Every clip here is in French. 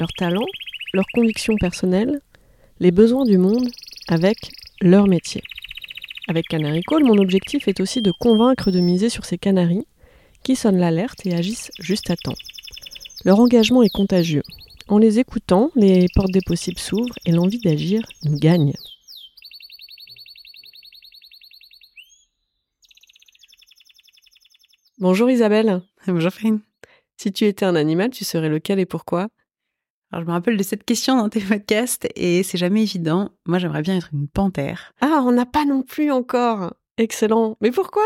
leurs talents, leurs convictions personnelles, les besoins du monde avec leur métier. Avec Canary Call, mon objectif est aussi de convaincre de miser sur ces canaris qui sonnent l'alerte et agissent juste à temps. Leur engagement est contagieux. En les écoutant, les portes des possibles s'ouvrent et l'envie d'agir nous gagne. Bonjour Isabelle. Bonjour Frine. Si tu étais un animal, tu serais lequel et pourquoi ? Alors, je me rappelle de cette question dans tes podcasts et c'est jamais évident. Moi, j'aimerais bien être une panthère. Ah, on n'a pas non plus encore. Excellent. Mais pourquoi ?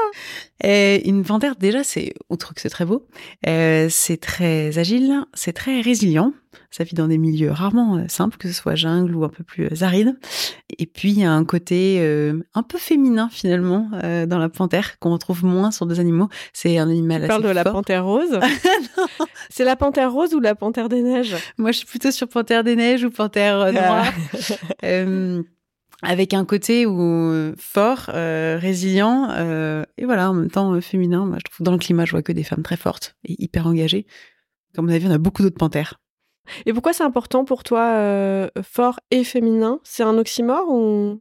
Une panthère, déjà, c'est outre que c'est très beau. C'est très agile, c'est très résilient. Ça vit dans des milieux rarement simples, que ce soit jungle ou un peu plus aride. Et puis, il y a un côté un peu féminin, finalement, dans la panthère, qu'on retrouve moins sur des animaux. C'est un animal assez fort. Tu parles de la panthère rose ? Non. C'est la panthère rose ou la panthère des neiges ? Moi, je suis plutôt sur panthère des neiges ou panthère noire. Avec un côté où, fort, résilient, et voilà, en même temps féminin. Moi, je trouve dans le climat, je vois que des femmes très fortes et hyper engagées. Comme vous avez vu, on a beaucoup d'autres panthères. Et pourquoi c'est important pour toi, fort et féminin ? C'est un oxymore ou...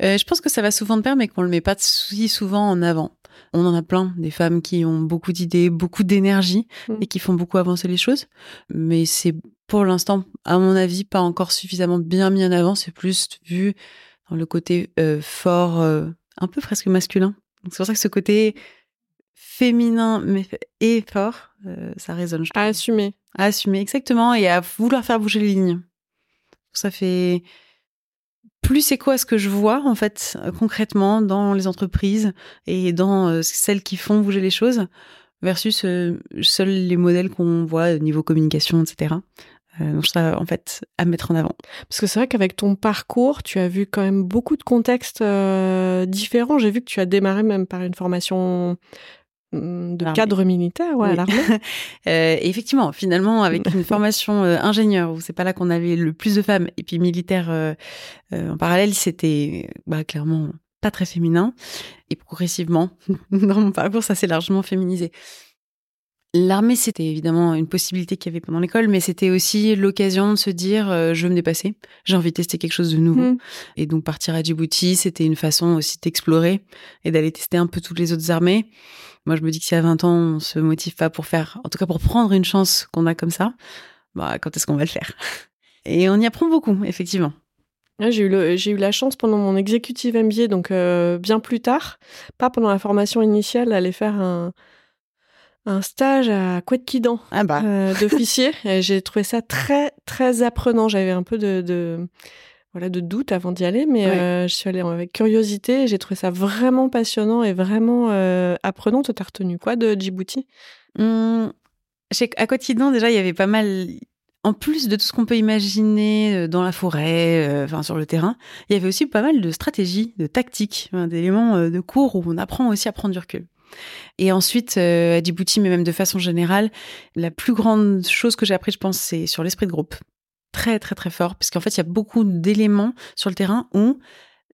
je pense que ça va souvent de pair, mais qu'on ne le met pas si souvent en avant. On en a plein, des femmes qui ont beaucoup d'idées, beaucoup d'énergie et qui font beaucoup avancer les choses. Mais c'est pour l'instant, à mon avis, pas encore suffisamment bien mis en avant. C'est plus vu dans le côté fort, un peu presque masculin. Donc c'est pour ça que ce côté féminin et fort, ça résonne. À assumer. À assumer, exactement, et à vouloir faire bouger les lignes. Ça fait plus écho à ce que je vois, en fait, concrètement, dans les entreprises et dans celles qui font bouger les choses, versus seuls les modèles qu'on voit au niveau communication, etc. Donc ça, en fait, à mettre en avant. Parce que c'est vrai qu'avec ton parcours, tu as vu quand même beaucoup de contextes différents. J'ai vu que tu as démarré même par une formation... de cadre militaire, ouais, oui. À l'armée. Effectivement, finalement, avec une formation ingénieure, où c'est pas là qu'on avait le plus de femmes, et puis militaire en parallèle, c'était clairement pas très féminin. Et progressivement, dans mon parcours, ça s'est largement féminisé. L'armée, c'était évidemment une possibilité qu'il y avait pendant l'école, mais c'était aussi l'occasion de se dire « je veux me dépasser, j'ai envie de tester quelque chose de nouveau ». Et donc partir à Djibouti, c'était une façon aussi d'explorer et d'aller tester un peu toutes les autres armées. Moi, je me dis que si à 20 ans, on ne se motive pas pour faire, en tout cas pour prendre une chance qu'on a comme ça, quand est-ce qu'on va le faire ? Et on y apprend beaucoup, effectivement. J'ai eu la chance pendant mon executive MBA, donc bien plus tard, pas pendant la formation initiale, d'aller faire un stage à Coëtquidan d'officier. Et j'ai trouvé ça très, très apprenant. J'avais un peu de doute avant d'y aller, mais je suis allée avec curiosité. Et j'ai trouvé ça vraiment passionnant et vraiment apprenant. Toi, t'as retenu quoi de Djibouti ? À Coëtquidan, déjà, il y avait pas mal... En plus de tout ce qu'on peut imaginer dans la forêt, sur le terrain, il y avait aussi pas mal de stratégies, de tactiques, d'éléments de cours où on apprend aussi à prendre du recul. Et ensuite, à Djibouti, mais même de façon générale, la plus grande chose que j'ai appris, je pense, c'est sur l'esprit de groupe. Très, très, très fort, parce qu'en fait, il y a beaucoup d'éléments sur le terrain où,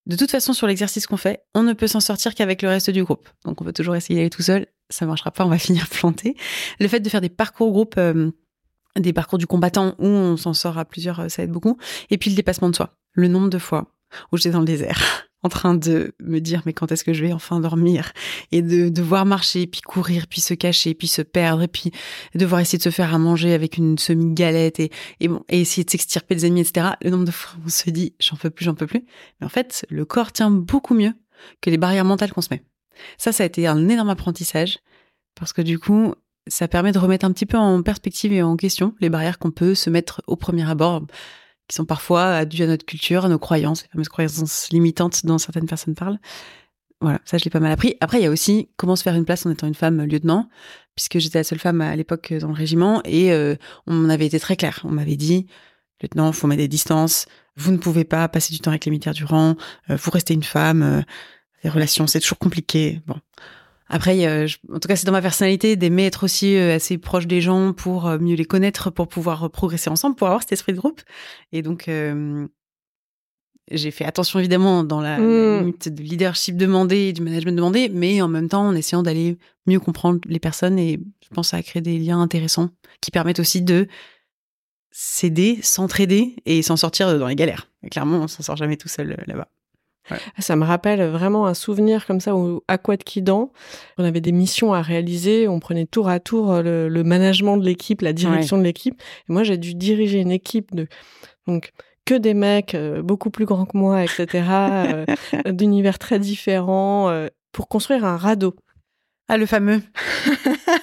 de toute façon, sur l'exercice qu'on fait, on ne peut s'en sortir qu'avec le reste du groupe. Donc, on peut toujours essayer d'aller tout seul, ça ne marchera pas, on va finir planté. Le fait de faire des parcours groupes, des parcours du combattant où on s'en sort à plusieurs, ça aide beaucoup. Et puis, le dépassement de soi. Le nombre de fois où j'étais dans le désert... en train de me dire mais quand est-ce que je vais enfin dormir et de devoir marcher puis courir puis se cacher puis se perdre et puis devoir essayer de se faire à manger avec une semi-galette et essayer de s'extirper des ennemis, etc. Le nombre de fois on se dit j'en peux plus, mais en fait le corps tient beaucoup mieux que les barrières mentales qu'on se met. Ça a été un énorme apprentissage parce que du coup ça permet de remettre un petit peu en perspective et en question les barrières qu'on peut se mettre au premier abord, qui sont parfois dues à notre culture, à nos croyances, les fameuses croyances limitantes dont certaines personnes parlent. Voilà, ça, je l'ai pas mal appris. Après, il y a aussi comment se faire une place en étant une femme lieutenant, puisque j'étais la seule femme à l'époque dans le régiment, et on avait été très clair. On m'avait dit, lieutenant, faut mettre des distances, vous ne pouvez pas passer du temps avec les militaires du rang, vous restez une femme, les relations, c'est toujours compliqué. Bon. Après, en tout cas, c'est dans ma personnalité d'aimer être aussi assez proche des gens pour mieux les connaître, pour pouvoir progresser ensemble, pour avoir cet esprit de groupe. Et donc, j'ai fait attention, évidemment, dans la limite du leadership demandé, du management demandé, mais en même temps, en essayant d'aller mieux comprendre les personnes. Et je pense à créer des liens intéressants qui permettent aussi de s'aider, s'entraider et s'en sortir dans les galères. Et clairement, on s'en sort jamais tout seul là-bas. Ouais. Ça me rappelle vraiment un souvenir comme ça où, à Coëtquidan, on avait des missions à réaliser, on prenait tour à tour le management de l'équipe, la direction de l'équipe. Et moi, j'ai dû diriger une équipe de que des mecs beaucoup plus grands que moi, etc., d'univers très différents, pour construire un radeau. Ah, le fameux.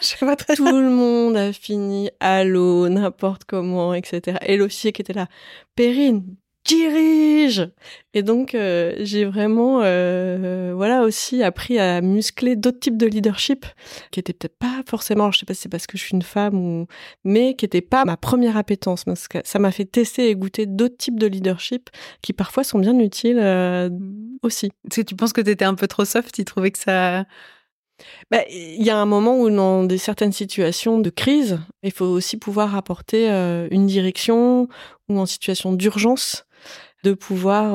Je vois très tout le monde a fini à l'eau, n'importe comment, etc. Et l'officier qui était là, Perrine, dirige. Et donc, j'ai vraiment aussi appris à muscler d'autres types de leadership qui étaient peut-être pas forcément, je sais pas si c'est parce que je suis une femme ou... mais qui n'étaient pas ma première appétence. Parce que ça m'a fait tester et goûter d'autres types de leadership qui parfois sont bien utiles aussi. Est-ce que tu penses que tu étais un peu trop soft? Tu trouvais que ça... il y a un moment où dans des certaines situations de crise, il faut aussi pouvoir apporter une direction ou en situation d'urgence, de pouvoir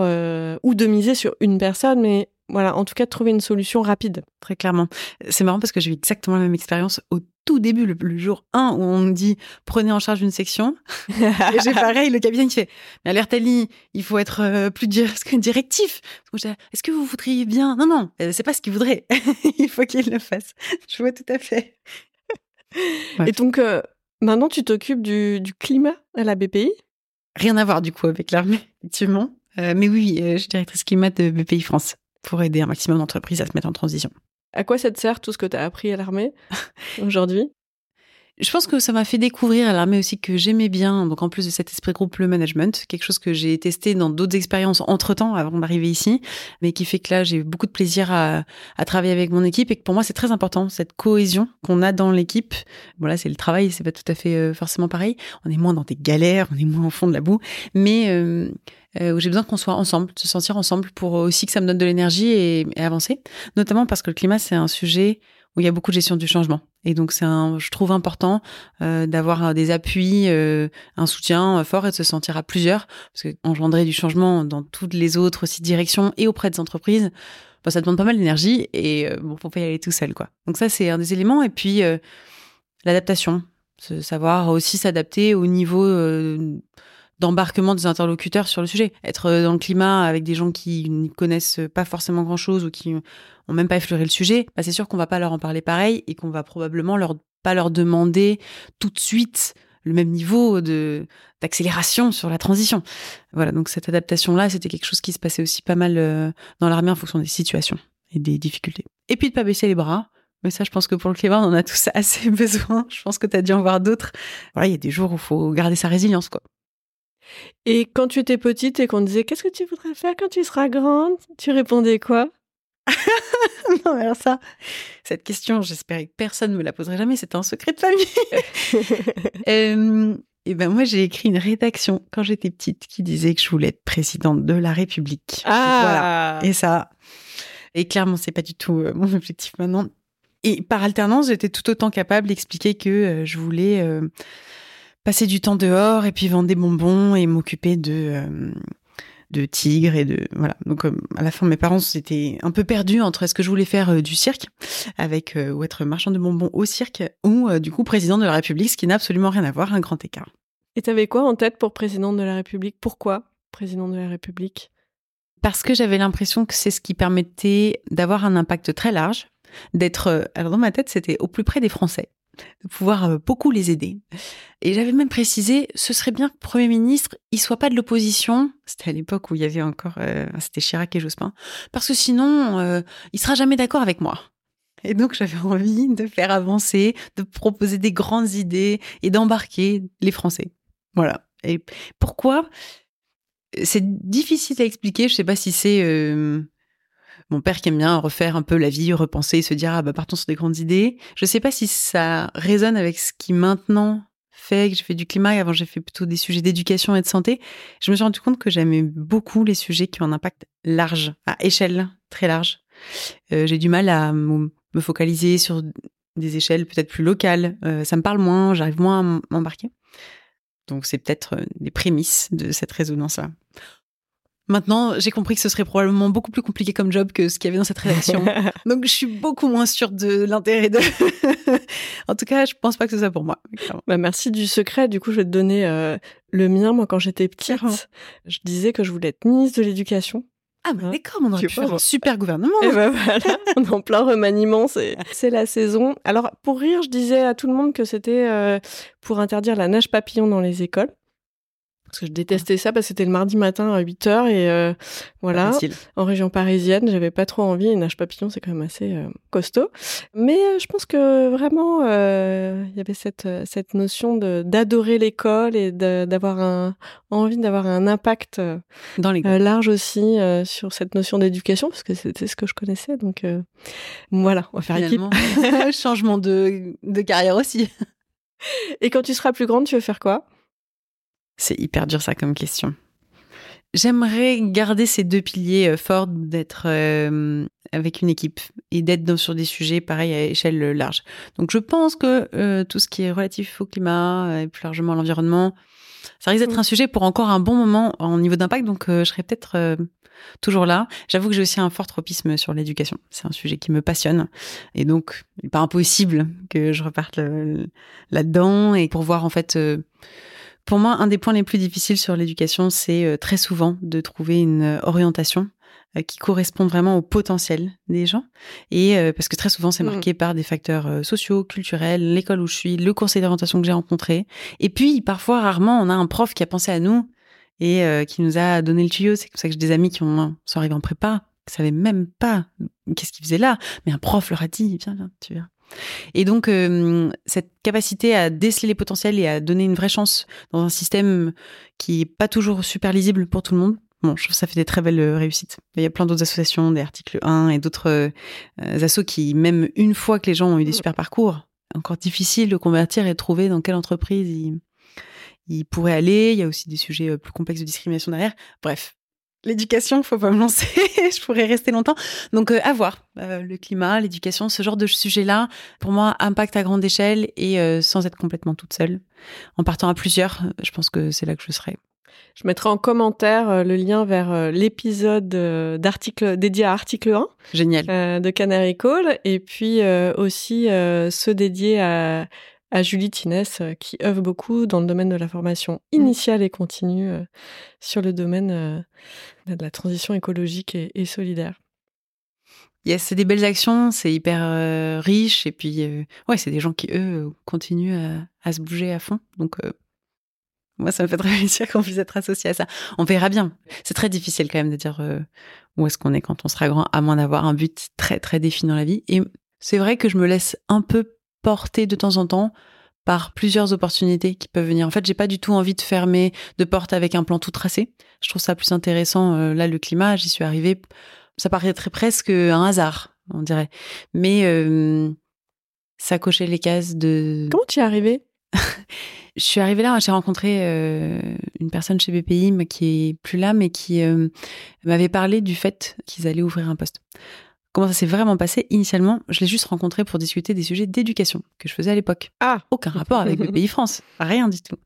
ou de miser sur une personne, mais voilà, en tout cas de trouver une solution rapide. Très clairement. C'est marrant parce que j'ai eu exactement la même expérience au tout début, le jour 1 où on me dit prenez en charge une section. Et j'ai pareil, le capitaine qui fait mais Albertalli, il faut être plus directif. Est-ce que vous voudriez bien? Non, c'est pas ce qu'il voudrait. Il faut qu'il le fasse. Je vois tout à fait. Ouais. Et donc maintenant tu t'occupes du climat à la BPI? Rien à voir du coup avec l'armée, effectivement. Mais oui, je suis directrice climat de Bpifrance, pour aider un maximum d'entreprises à se mettre en transition. À quoi ça te sert tout ce que tu as appris à l'armée aujourd'hui? Je pense que ça m'a fait découvrir à l'armée aussi que j'aimais bien, donc en plus de cet esprit groupe, le management, quelque chose que j'ai testé dans d'autres expériences entre-temps avant d'arriver ici, mais qui fait que là, j'ai eu beaucoup de plaisir à travailler avec mon équipe et que pour moi, c'est très important, cette cohésion qu'on a dans l'équipe. Bon là, c'est le travail, c'est pas tout à fait forcément pareil. On est moins dans des galères, on est moins au fond de la boue, mais où j'ai besoin qu'on soit ensemble, de se sentir ensemble pour aussi que ça me donne de l'énergie et avancer, notamment parce que le climat, c'est un sujet... où il y a beaucoup de gestion du changement. Et donc, je trouve important d'avoir des appuis, un soutien fort et de se sentir à plusieurs. Parce qu'engendrer du changement dans toutes les autres aussi directions et auprès des entreprises, ça demande pas mal d'énergie et il ne faut pas y aller tout seul, quoi. Donc ça, c'est un des éléments. Et puis, l'adaptation. Savoir aussi s'adapter au niveau d'embarquement des interlocuteurs sur le sujet. Être dans le climat avec des gens qui ne connaissent pas forcément grand-chose ou qui... ont même pas effleuré le sujet, c'est sûr qu'on va pas leur en parler pareil et qu'on va probablement pas leur demander tout de suite le même niveau d'accélération sur la transition. Voilà, donc cette adaptation-là, c'était quelque chose qui se passait aussi pas mal dans l'armée en fonction des situations et des difficultés. Et puis de pas baisser les bras, mais ça, je pense que pour le climat, on en a tous assez besoin. Je pense que tu as dû en voir d'autres. Voilà, il y a des jours où il faut garder sa résilience, quoi. Et quand tu étais petite et qu'on te disait « Qu'est-ce que tu voudrais faire quand tu seras grande ?» Tu répondais quoi? Non, alors ça, cette question, j'espérais que personne ne me la poserait jamais, c'était un secret de famille. Et ben moi, j'ai écrit une rédaction quand j'étais petite qui disait que je voulais être présidente de la République. Ah, voilà. Et clairement, c'est pas du tout mon objectif maintenant. Et par alternance, j'étais tout autant capable d'expliquer que je voulais passer du temps dehors et puis vendre des bonbons et m'occuper de tigres et de... Voilà. Donc, à la fin, mes parents s'étaient un peu perdus entre est-ce que je voulais faire du cirque avec ou être marchand de bonbons au cirque ou, du coup, président de la République, ce qui n'a absolument rien à voir, un grand écart. Et t'avais quoi en tête pour président de la République? Pourquoi président de la République? Parce que j'avais l'impression que c'est ce qui permettait d'avoir un impact très large, d'être... Alors, dans ma tête, c'était au plus près des Français, de pouvoir beaucoup les aider. Et j'avais même précisé, ce serait bien que le Premier ministre, il soit pas de l'opposition. C'était à l'époque où il y avait encore... c'était Chirac et Jospin. Parce que sinon, il sera jamais d'accord avec moi. Et donc, j'avais envie de faire avancer, de proposer des grandes idées et d'embarquer les Français. Voilà. Et pourquoi? C'est difficile à expliquer. Je sais pas si c'est... Mon père qui aime bien refaire un peu la vie, repenser, se dire « Ah bah partons sur des grandes idées ». Je sais pas si ça résonne avec ce qui maintenant fait que j'ai fait du climat, et avant j'ai fait plutôt des sujets d'éducation et de santé. Je me suis rendu compte que j'aimais beaucoup les sujets qui ont un impact large, à échelle très large. J'ai du mal à me focaliser sur des échelles peut-être plus locales. Ça me parle moins, j'arrive moins à m'embarquer. Donc c'est peut-être les prémices de cette résonance-là. Maintenant, j'ai compris que ce serait probablement beaucoup plus compliqué comme job que ce qu'il y avait dans cette rédaction. Donc, je suis beaucoup moins sûre de l'intérêt de... En tout cas, je pense pas que ce soit pour moi. Bah, merci du secret. Du coup, je vais te donner le mien. Moi, quand j'étais petite, je disais que je voulais être ministre de l'éducation. Ah bah d'accord, on aurait pu faire un super gouvernement. Et bah voilà, on est en plein remaniement, c'est la saison. Alors, pour rire, je disais à tout le monde que c'était pour interdire la nage papillon dans les écoles. Parce que je détestais ça, parce que c'était le mardi matin à 8h et voilà, en région parisienne, j'avais pas trop envie. Et nage papillon, c'est quand même assez costaud. Mais je pense que vraiment, il y avait cette notion d'adorer l'école et d'avoir envie d'avoir un impact dans l'école. Large aussi sur cette notion d'éducation, parce que c'était ce que je connaissais. Donc voilà, on va faire finalement, équipe. Changement de carrière aussi. Et quand tu seras plus grande, tu veux faire quoi ? C'est hyper dur ça comme question. J'aimerais garder ces deux piliers forts d'être avec une équipe et d'être sur des sujets pareil à échelle large. Donc je pense que tout ce qui est relatif au climat et plus largement à l'environnement, ça risque d'être un sujet pour encore un bon moment en niveau d'impact. Donc je serai peut-être toujours là. J'avoue que j'ai aussi un fort tropisme sur l'éducation. C'est un sujet qui me passionne. Et donc, il n'est pas impossible que je reparte là-dedans et pour voir en fait... Pour moi, un des points les plus difficiles sur l'éducation, c'est très souvent de trouver une orientation qui correspond vraiment au potentiel des gens. Et parce que très souvent, c'est marqué par des facteurs sociaux, culturels, l'école où je suis, le conseil d'orientation que j'ai rencontré. Et puis, parfois, rarement, on a un prof qui a pensé à nous et qui nous a donné le tuyau. C'est comme ça que j'ai des amis qui sont arrivés en prépa, qui ne savaient même pas qu'est-ce qu'ils faisaient là. Mais un prof leur a dit, viens, tu viens. Et donc, cette capacité à déceler les potentiels et à donner une vraie chance dans un système qui n'est pas toujours super lisible pour tout le monde, bon, je trouve que ça fait des très belles réussites. Il y a plein d'autres associations, des Article 1 et d'autres assos qui, même une fois que les gens ont eu des super parcours, encore difficile de convertir et de trouver dans quelle entreprise ils pourraient aller. Il y a aussi des sujets plus complexes de discrimination derrière. Bref. L'éducation, faut pas me lancer, je pourrais rester longtemps. Donc, à voir, le climat, l'éducation, ce genre de sujet-là, pour moi, impact à grande échelle et sans être complètement toute seule. En partant à plusieurs, je pense que c'est là que je serai. Je mettrai en commentaire le lien vers l'épisode dédié à Article 1. Génial. De Canary Call et puis aussi ceux dédiés à Julie Thinès, qui œuvre beaucoup dans le domaine de la formation initiale et continue sur le domaine de la transition écologique et solidaire. Yes, c'est des belles actions, c'est hyper riche, et puis c'est des gens qui, eux, continuent à se bouger à fond. Donc, moi, ça me fait très plaisir qu'on puisse être associé à ça. On verra bien. C'est très difficile quand même de dire où est-ce qu'on est quand on sera grand, à moins d'avoir un but très, très défini dans la vie. Et c'est vrai que je me laisse un peu portée de temps en temps par plusieurs opportunités qui peuvent venir. En fait, j'ai pas du tout envie de fermer de porte avec un plan tout tracé. Je trouve ça plus intéressant. Là, le climat, j'y suis arrivée. Ça paraîtrait presque un hasard, on dirait. Mais ça cochait les cases de... Comment tu es arrivée ? Je suis arrivée là, j'ai rencontré une personne chez BPI qui est plus là, mais qui m'avait parlé du fait qu'ils allaient ouvrir un poste. Comment ça s'est vraiment passé ? Initialement, je l'ai juste rencontré pour discuter des sujets d'éducation que je faisais à l'époque. Ah ! Aucun rapport avec Bpifrance, rien du tout.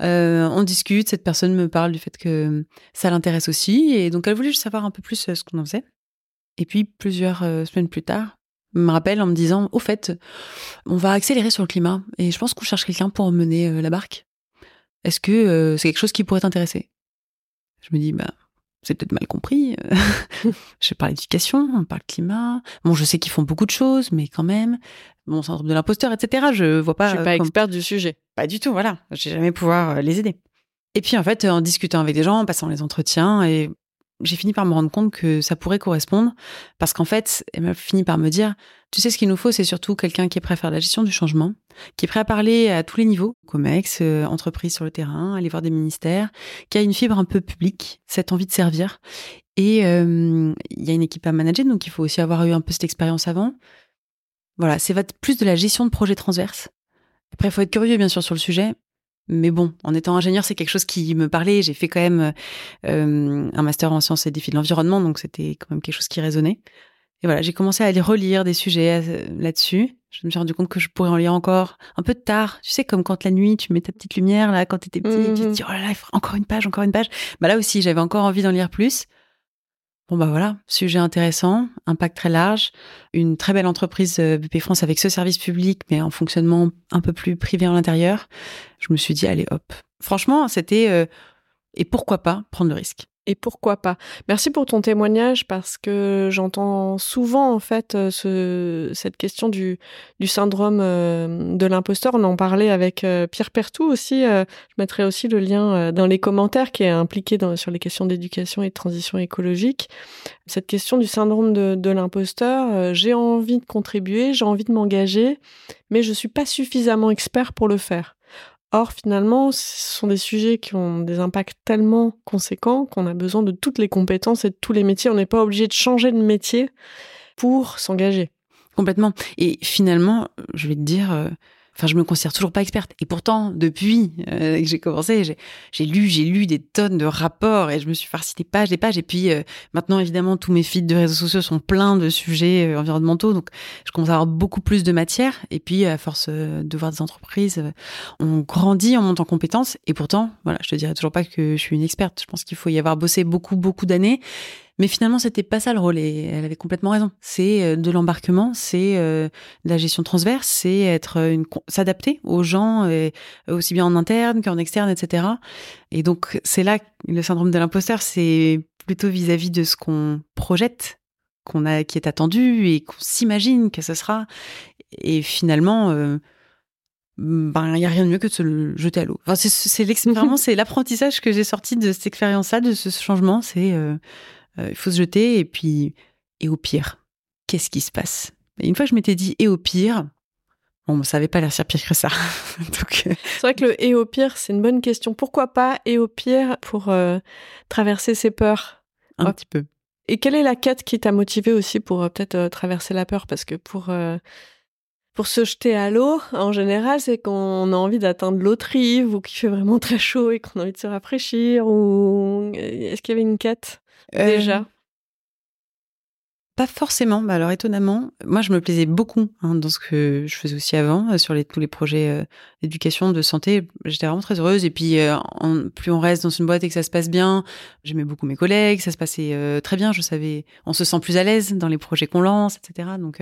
On discute, cette personne me parle du fait que ça l'intéresse aussi, et donc elle voulait juste savoir un peu plus ce qu'on en faisait. Et puis, plusieurs semaines plus tard, elle me rappelle en me disant « Au fait, on va accélérer sur le climat, et je pense qu'on cherche quelqu'un pour emmener la barque. Est-ce que c'est quelque chose qui pourrait t'intéresser ?» Je me dis « Bah... » C'est peut-être mal compris. Je parle d'éducation, on parle climat. Bon, je sais qu'ils font beaucoup de choses, mais quand même, mon syndrome de l'imposteur, etc. Je vois pas. Je suis pas experte du sujet. Pas du tout, voilà. Je vais jamais pouvoir les aider. Et puis, en fait, en discutant avec des gens, en passant les entretiens, et j'ai fini par me rendre compte que ça pourrait correspondre, parce qu'en fait, elle m'a fini par me dire, tu sais, ce qu'il nous faut, c'est surtout quelqu'un qui est prêt à faire de la gestion du changement, qui est prêt à parler à tous les niveaux, COMEX, entreprises sur le terrain, aller voir des ministères, qui a une fibre un peu publique, cette envie de servir, Et il y a une équipe à manager, donc il faut aussi avoir eu un peu cette expérience avant. Voilà, c'est plus de la gestion de projets transverses. Après, il faut être curieux, bien sûr, sur le sujet. Mais bon, en étant ingénieur, c'est quelque chose qui me parlait. J'ai fait quand même un master en sciences et défis de l'environnement, donc c'était quand même quelque chose qui résonnait. Et voilà, j'ai commencé à aller relire des sujets là-dessus. Je me suis rendu compte que je pourrais en lire encore un peu tard. Tu sais, comme quand la nuit, tu mets ta petite lumière, là, quand t'étais petit, tu te dis, oh là là, encore une page. Bah là aussi, j'avais encore envie d'en lire plus. Bon, bah voilà, sujet intéressant, impact très large, une très belle entreprise Bpifrance avec ce service public, mais en fonctionnement un peu plus privé à l'intérieur. Je me suis dit, allez, hop. Franchement, c'était, et pourquoi pas prendre le risque ? Et pourquoi pas ? Merci pour ton témoignage, parce que j'entends souvent en fait cette question du syndrome de l'imposteur. On en parlait avec Pierre Peyretou aussi. Je mettrai aussi le lien dans les commentaires, qui est impliqué sur les questions d'éducation et de transition écologique. Cette question du syndrome de l'imposteur, j'ai envie de contribuer, j'ai envie de m'engager, mais je suis pas suffisamment expert pour le faire. Or, finalement, ce sont des sujets qui ont des impacts tellement conséquents qu'on a besoin de toutes les compétences et de tous les métiers. On n'est pas obligé de changer de métier pour s'engager. Complètement. Et finalement, je vais te dire, je me considère toujours pas experte. Et pourtant, depuis que j'ai commencé, j'ai lu des tonnes de rapports et je me suis farci des pages. Et puis, maintenant, évidemment, tous mes feeds de réseaux sociaux sont pleins de sujets environnementaux. Donc, je commence à avoir beaucoup plus de matière. Et puis, à force de voir des entreprises, on grandit, on monte en compétences. Et pourtant, voilà, je te dirais toujours pas que je suis une experte. Je pense qu'il faut y avoir bossé beaucoup d'années. Mais finalement, c'était pas ça le rôle et elle avait complètement raison. C'est de l'embarquement, c'est de la gestion transverse, c'est s'adapter aux gens, et aussi bien en interne qu'en externe, etc. Et donc, c'est là, le syndrome de l'imposteur, c'est plutôt vis-à-vis de ce qu'on projette, qui est attendu et qu'on s'imagine que ce sera. Et finalement, il n'y a rien de mieux que de se le jeter à l'eau. Enfin, c'est l'apprentissage que j'ai sorti de cette expérience-là, de ce changement, c'est... il faut se jeter et au pire, qu'est-ce qui se passe ? Et une fois, je m'étais dit « et au pire », bon, ça n'avait pas l'air si pire que ça. Donc, c'est vrai que le « et au pire », c'est une bonne question. Pourquoi pas « et au pire » pour traverser ses peurs ? Un petit peu. Et quelle est la quête qui t'a motivée aussi pour peut-être traverser la peur ? Parce que pour se jeter à l'eau, en général, c'est qu'on a envie d'atteindre l'autre rive ou qu'il fait vraiment très chaud et qu'on a envie de se rafraîchir. Ou est-ce qu'il y avait une quête ? Déjà pas forcément, alors étonnamment, moi je me plaisais beaucoup dans ce que je faisais aussi avant, sur tous les projets d'éducation, de santé, j'étais vraiment très heureuse et puis plus on reste dans une boîte et que ça se passe bien, j'aimais beaucoup mes collègues, ça se passait très bien, je savais, on se sent plus à l'aise dans les projets qu'on lance, etc. Donc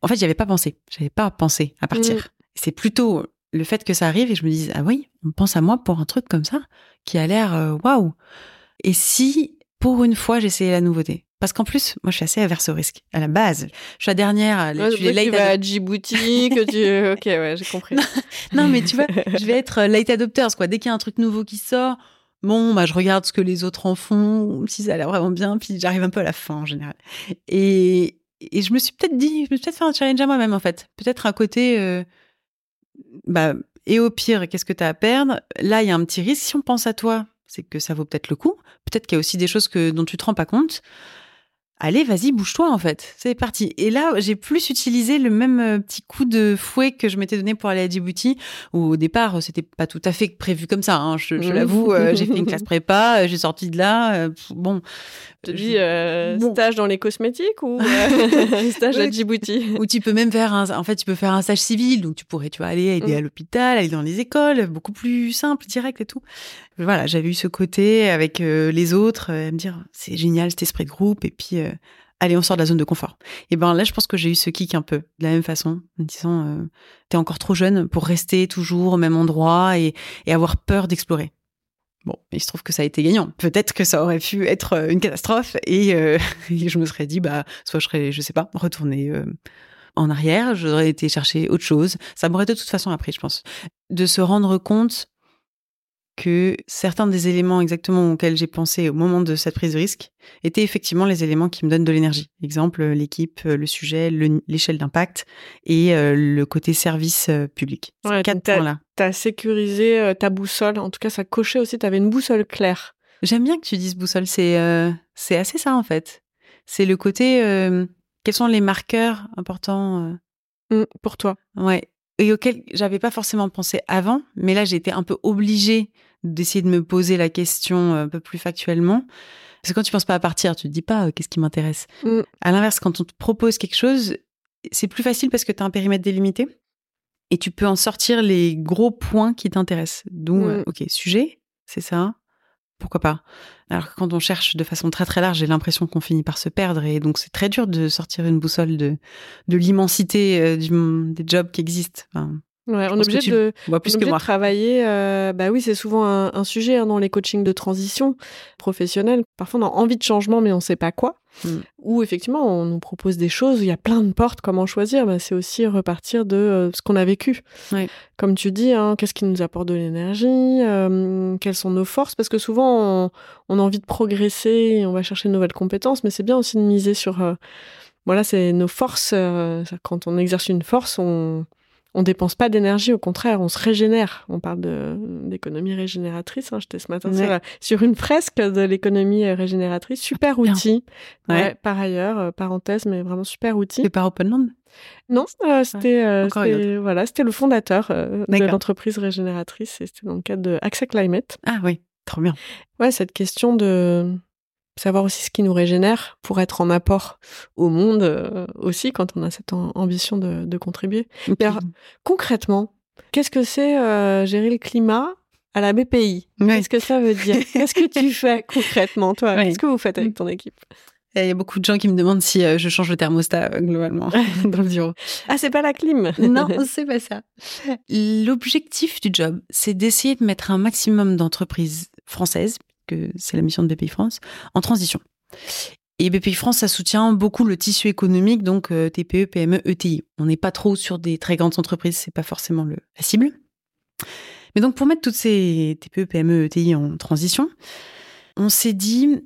en fait j'avais pas pensé à partir, c'est plutôt le fait que ça arrive et je me dis ah oui, on pense à moi pour un truc comme ça qui a l'air waouh. Et si, pour une fois, j'essayais la nouveauté ? Parce qu'en plus, moi, je suis assez averse au risque. À la base, je suis la dernière. Tu vas à Djibouti, Ok, ouais, j'ai compris. non, mais tu vois, je vais être late adopters, quoi. Dès qu'il y a un truc nouveau qui sort, je regarde ce que les autres en font, si ça a l'air vraiment bien, puis j'arrive un peu à la fin, en général. Et je me suis peut-être dit, je vais peut-être faire un challenge à moi-même, en fait. Peut-être un côté... et au pire, qu'est-ce que t'as à perdre ? Là, il y a un petit risque. Si on pense à toi... c'est que ça vaut peut-être le coup. Peut-être qu'il y a aussi des choses dont tu te rends pas compte. Allez, vas-y, bouge-toi en fait. C'est parti. Et là, j'ai plus utilisé le même petit coup de fouet que je m'étais donné pour aller à Djibouti, où au départ, c'était pas tout à fait prévu comme ça. Hein. Je l'avoue, j'ai fait une classe prépa, j'ai sorti de là. Tu dis stage dans les cosmétiques ou stage à Djibouti. Ou tu peux même faire un stage civil, donc tu pourrais aller aider à l'hôpital, aller dans les écoles, beaucoup plus simple, direct et tout. Voilà, j'avais eu ce côté avec les autres, à me dire c'est génial cet esprit de groupe et puis allez on sort de la zone de confort. Et ben là je pense que j'ai eu ce kick un peu de la même façon, en disant t'es encore trop jeune pour rester toujours au même endroit et avoir peur d'explorer. Bon, il se trouve que ça a été gagnant. Peut-être que ça aurait pu être une catastrophe et je me serais dit soit je serais retournée en arrière, j'aurais été chercher autre chose. Ça m'aurait de toute façon appris, je pense, de se rendre compte que certains des éléments exactement auxquels j'ai pensé au moment de cette prise de risque étaient effectivement les éléments qui me donnent de l'énergie. Exemple, l'équipe, le sujet, l'échelle d'impact et le côté service public. Ces 4 points-là. T'as sécurisé ta boussole. En tout cas, ça cochait aussi. T'avais une boussole claire. J'aime bien que tu dises boussole, c'est assez ça en fait. C'est le côté, quels sont les marqueurs importants pour toi? Ouais. Et auxquels j'avais pas forcément pensé avant, mais là j'ai été un peu obligée d'essayer de me poser la question un peu plus factuellement. Parce que quand tu penses pas à partir, tu te dis pas qu'est-ce qui m'intéresse. Mm. À l'inverse, quand on te propose quelque chose, c'est plus facile parce que tu as un périmètre délimité et tu peux en sortir les gros points qui t'intéressent. Donc, ok, sujet, c'est ça, pourquoi pas. Alors que quand on cherche de façon très très large, j'ai l'impression qu'on finit par se perdre et donc c'est très dur de sortir une boussole de l'immensité des jobs qui existent. Enfin, ouais, on est obligé de travailler. Bah oui, c'est souvent un sujet dans les coachings de transition professionnelle. Parfois, on a envie de changement, mais on ne sait pas quoi. Ou effectivement, on nous propose des choses. Il y a plein de portes. Comment choisir? Bah, c'est aussi repartir de ce qu'on a vécu. Ouais. Comme tu dis, hein, qu'est-ce qui nous apporte de l'énergie? Quelles sont nos forces? Parce que souvent, on a envie de progresser et on va chercher de nouvelles compétences. Mais c'est bien aussi de miser sur... voilà, c'est nos forces. Quand on exerce une force, on dépense pas d'énergie, au contraire, on se régénère. On parle d'économie régénératrice. Hein, j'étais ce matin sur une fresque de l'économie régénératrice. Super outil. Ouais, par ailleurs, parenthèse, mais vraiment super outil. C'est par Open Monde? Non, c'était le fondateur de l'entreprise régénératrice. Et c'était dans le cadre de AXA Climate. Ah oui, trop bien. Ouais, cette question de savoir aussi ce qui nous régénère pour être en apport au monde aussi quand on a cette ambition de contribuer. Okay. Alors, concrètement, qu'est-ce que c'est gérer le climat à la BPI? Oui. Qu'est-ce que ça veut dire? Qu'est-ce que tu fais concrètement, toi? Oui. Qu'est-ce que vous faites avec ton équipe? Il y a beaucoup de gens qui me demandent si je change le thermostat globalement dans le bureau. Ah, c'est pas la clim? Non, c'est pas ça. L'objectif du job, c'est d'essayer de mettre un maximum d'entreprises françaises, que c'est la mission de Bpifrance, en transition. Et Bpifrance, ça soutient beaucoup le tissu économique, donc TPE, PME, ETI. On n'est pas trop sur des très grandes entreprises, c'est pas forcément la cible. Mais donc, pour mettre toutes ces TPE, PME, ETI en transition, on s'est dit,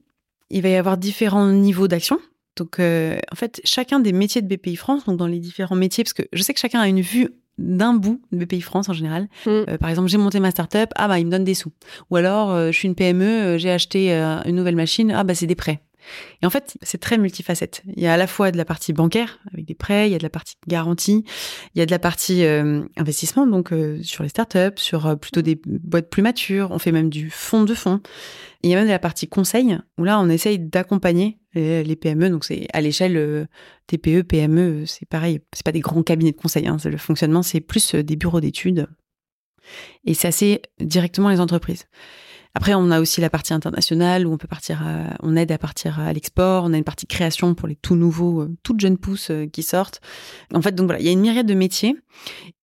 il va y avoir différents niveaux d'action. Donc, en fait, chacun des métiers de Bpifrance, donc dans les différents métiers, parce que je sais que chacun a une vue d'un bout de Bpifrance en général. Par exemple, j'ai monté ma start-up, ah bah il me donne des sous. Ou alors, je suis une PME, j'ai acheté une nouvelle machine, ah bah c'est des prêts. Et en fait, c'est très multifacette. Il y a à la fois de la partie bancaire, avec des prêts, il y a de la partie garantie, il y a de la partie investissement, donc sur les start-up, sur plutôt des boîtes plus matures, on fait même du fonds de fonds. Et il y a même de la partie conseil, où là, on essaye d'accompagner les PME, donc c'est à l'échelle TPE, PME, c'est pareil, c'est pas des grands cabinets de conseil, hein, le fonctionnement, c'est plus des bureaux d'études, et c'est assez directement les entreprises. Après, on a aussi la partie internationale où on peut partir, on aide à partir à l'export. On a une partie création pour les tout nouveaux, toutes jeunes pousses qui sortent. En fait, donc voilà, il y a une myriade de métiers.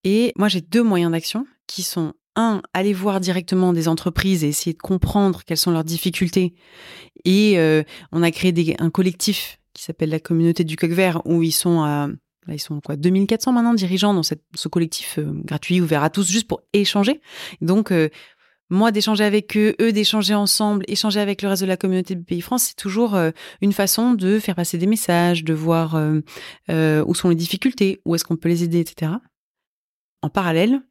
Et moi, j'ai deux moyens d'action qui sont un, aller voir directement des entreprises et essayer de comprendre quelles sont leurs difficultés. Et on a créé un collectif qui s'appelle la communauté du Coq Vert où ils sont à 2400 maintenant dirigeants dans ce collectif gratuit ouvert à tous juste pour échanger. Donc moi, d'échanger avec eux, eux d'échanger ensemble, échanger avec le reste de la communauté de Bpifrance, c'est toujours une façon de faire passer des messages, de voir où sont les difficultés, où est-ce qu'on peut les aider, etc. En parallèle,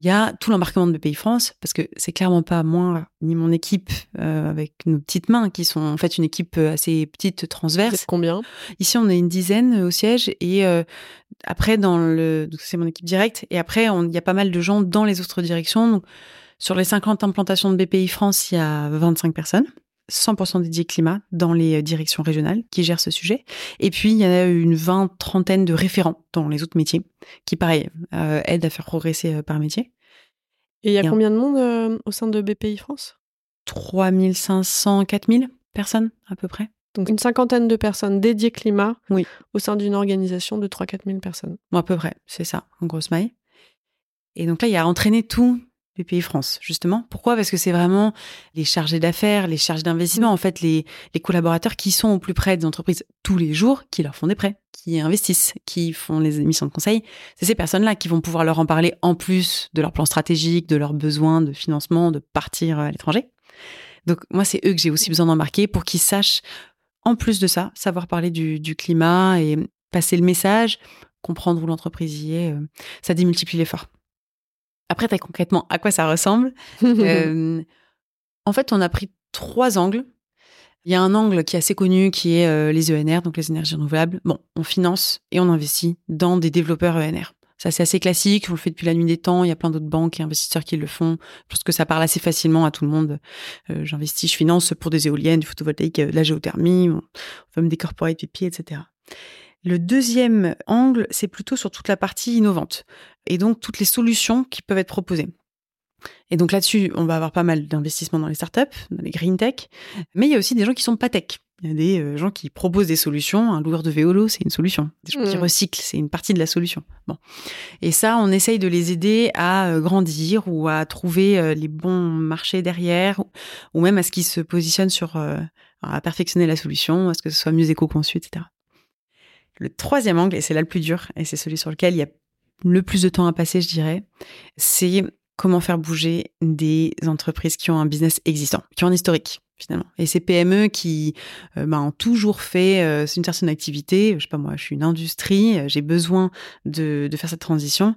il y a tout l'embarquement de Bpifrance, parce que c'est clairement pas moi ni mon équipe avec nos petites mains, qui sont en fait une équipe assez petite, transverse. Vous êtes combien? Ici, on est une dizaine au siège, et après, donc, c'est mon équipe directe, et après, il y a pas mal de gens dans les autres directions, donc sur les 50 implantations de Bpifrance, il y a 25 personnes, 100% dédiées climat dans les directions régionales qui gèrent ce sujet. Et puis, il y en a une trentaine de référents dans les autres métiers qui, pareil, aident à faire progresser par métier. Et il y a combien de monde au sein de Bpifrance? 3500, 4000 personnes à peu près. Donc une cinquantaine de personnes dédiées climat au sein d'une organisation de 3-4 000 personnes. Bon, à peu près, c'est ça, en grosse maille. Et donc là, il y a entraîné tout Bpifrance, justement. Pourquoi? Parce que c'est vraiment les chargés d'affaires, les chargés d'investissement, en fait, les collaborateurs qui sont au plus près des entreprises tous les jours, qui leur font des prêts, qui investissent, qui font les missions de conseil. C'est ces personnes-là qui vont pouvoir leur en parler en plus de leur plan stratégique, de leurs besoins de financement, de partir à l'étranger. Donc, moi, c'est eux que j'ai aussi besoin d'embarquer pour qu'ils sachent, en plus de ça, savoir parler du climat et passer le message, comprendre où l'entreprise y est. Ça démultiplie l'effort. Après, concrètement à quoi ça ressemble. En fait, on a pris trois angles. Il y a un angle qui est assez connu, qui est les ENR, donc les énergies renouvelables. Bon, on finance et on investit dans des développeurs ENR. Ça, c'est assez classique, on le fait depuis la nuit des temps, il y a plein d'autres banques et investisseurs qui le font. Je pense que ça parle assez facilement à tout le monde. J'investis, je finance pour des éoliennes, du photovoltaïque, de la géothermie, on fait même des corporate PPP, etc. Le deuxième angle, c'est plutôt sur toute la partie innovante et donc toutes les solutions qui peuvent être proposées. Et donc là-dessus, on va avoir pas mal d'investissements dans les startups, dans les green tech, mais il y a aussi des gens qui sont pas tech. Il y a des gens qui proposent des solutions. Un loueur de vélo, c'est une solution. Des gens qui recyclent, c'est une partie de la solution. Bon. Et ça, on essaye de les aider à grandir ou à trouver les bons marchés derrière ou même à ce qu'ils se positionnent sur, à perfectionner la solution, à ce que ce soit mieux éco-conçu, etc. Le troisième angle, et c'est là le plus dur, et c'est celui sur lequel il y a le plus de temps à passer, je dirais, c'est comment faire bouger des entreprises qui ont un business existant, qui ont un historique. Finalement. Et ces PME qui ont toujours fait une certaine activité, je sais pas moi, je suis une industrie, j'ai besoin de faire cette transition,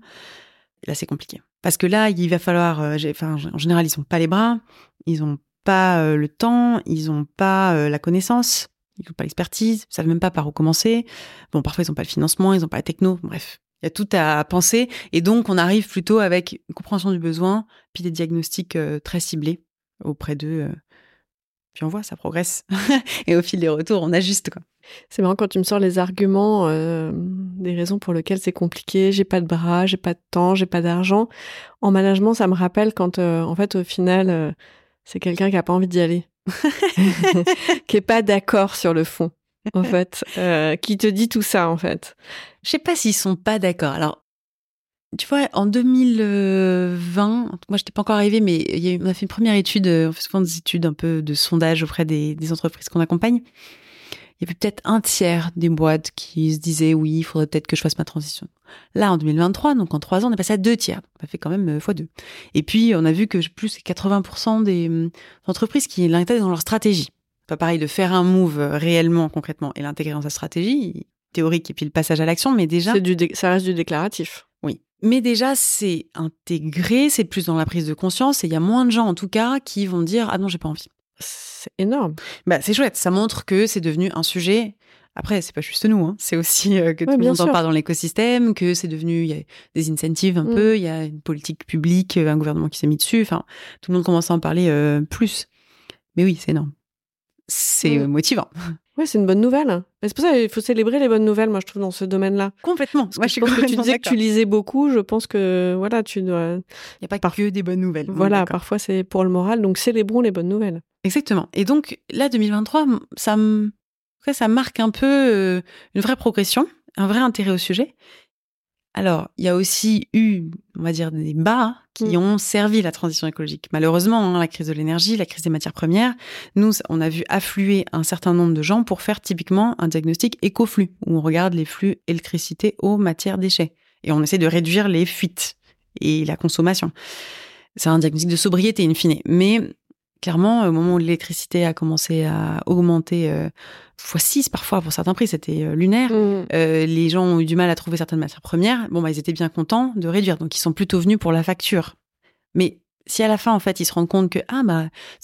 là c'est compliqué. Parce que là, il va falloir, en général, ils n'ont pas les bras, ils n'ont pas le temps, ils n'ont pas la connaissance, ils n'ont pas l'expertise, ils ne savent même pas par où commencer. Bon, parfois ils n'ont pas le financement, ils n'ont pas la techno, bref. Il y a tout à penser et donc on arrive plutôt avec une compréhension du besoin, puis des diagnostics très ciblés auprès d'eux. Puis on voit, ça progresse. Et au fil des retours, on ajuste, quoi. C'est marrant quand tu me sors les arguments des raisons pour lesquelles c'est compliqué. J'ai pas de bras, j'ai pas de temps, j'ai pas d'argent. En management, ça me rappelle quand, en fait, au final, c'est quelqu'un qui a pas envie d'y aller. Qui est pas d'accord sur le fond, en fait. Qui te dit tout ça, en fait. Je sais pas s'ils sont pas d'accord. Alors, tu vois, en 2020, moi j'étais pas encore arrivée, mais on a fait une première étude, on fait souvent des études un peu de sondage auprès des entreprises qu'on accompagne. Il y avait peut-être un tiers des boîtes qui se disaient « oui, il faudrait peut-être que je fasse ma transition ». Là, en 2023, donc en 3 ans, on est passé à 2 tiers. Ça fait quand même x2. Et puis, on a vu que plus de 80% des entreprises qui l'intégrent dans leur stratégie. Pas pareil de faire un move réellement, concrètement, et l'intégrer dans sa stratégie, théorique, et puis le passage à l'action, mais déjà... Ça reste du déclaratif. Oui. Mais déjà, c'est intégré, c'est plus dans la prise de conscience et il y a moins de gens, en tout cas, qui vont dire « Ah non, j'ai pas envie ». C'est énorme. Bah, c'est chouette, ça montre que c'est devenu un sujet. Après, c'est pas juste nous, hein. C'est aussi que tout le monde en parle dans l'écosystème, que c'est devenu, il y a des incentives un peu, il y a une politique publique, un gouvernement qui s'est mis dessus. Enfin, tout le monde commence à en parler plus. Mais oui, c'est énorme. C'est motivant. Ouais, c'est une bonne nouvelle. Mais c'est pour ça qu'il faut célébrer les bonnes nouvelles, moi, je trouve, dans ce domaine-là. Complètement. Moi, je pense que tu disais que tu lisais beaucoup. Je pense que, voilà, tu dois... Il n'y a pas que des bonnes nouvelles. Voilà, parfois, c'est pour le moral. Donc, célébrons les bonnes nouvelles. Exactement. Et donc, là, 2023, ça marque un peu une vraie progression, un vrai intérêt au sujet. Alors, il y a aussi eu, on va dire, des bas qui ont servi la transition écologique. Malheureusement, la crise de l'énergie, la crise des matières premières, nous, on a vu affluer un certain nombre de gens pour faire typiquement un diagnostic écoflux, où on regarde les flux électricité, eau, matière, déchets. Et on essaie de réduire les fuites et la consommation. C'est un diagnostic de sobriété, in fine. Mais clairement, au moment où l'électricité a commencé à augmenter x6 parfois pour certains prix, c'était lunaire, les gens ont eu du mal à trouver certaines matières premières, ils étaient bien contents de réduire, donc ils sont plutôt venus pour la facture. Mais si à la fin, en fait, ils se rendent compte que ça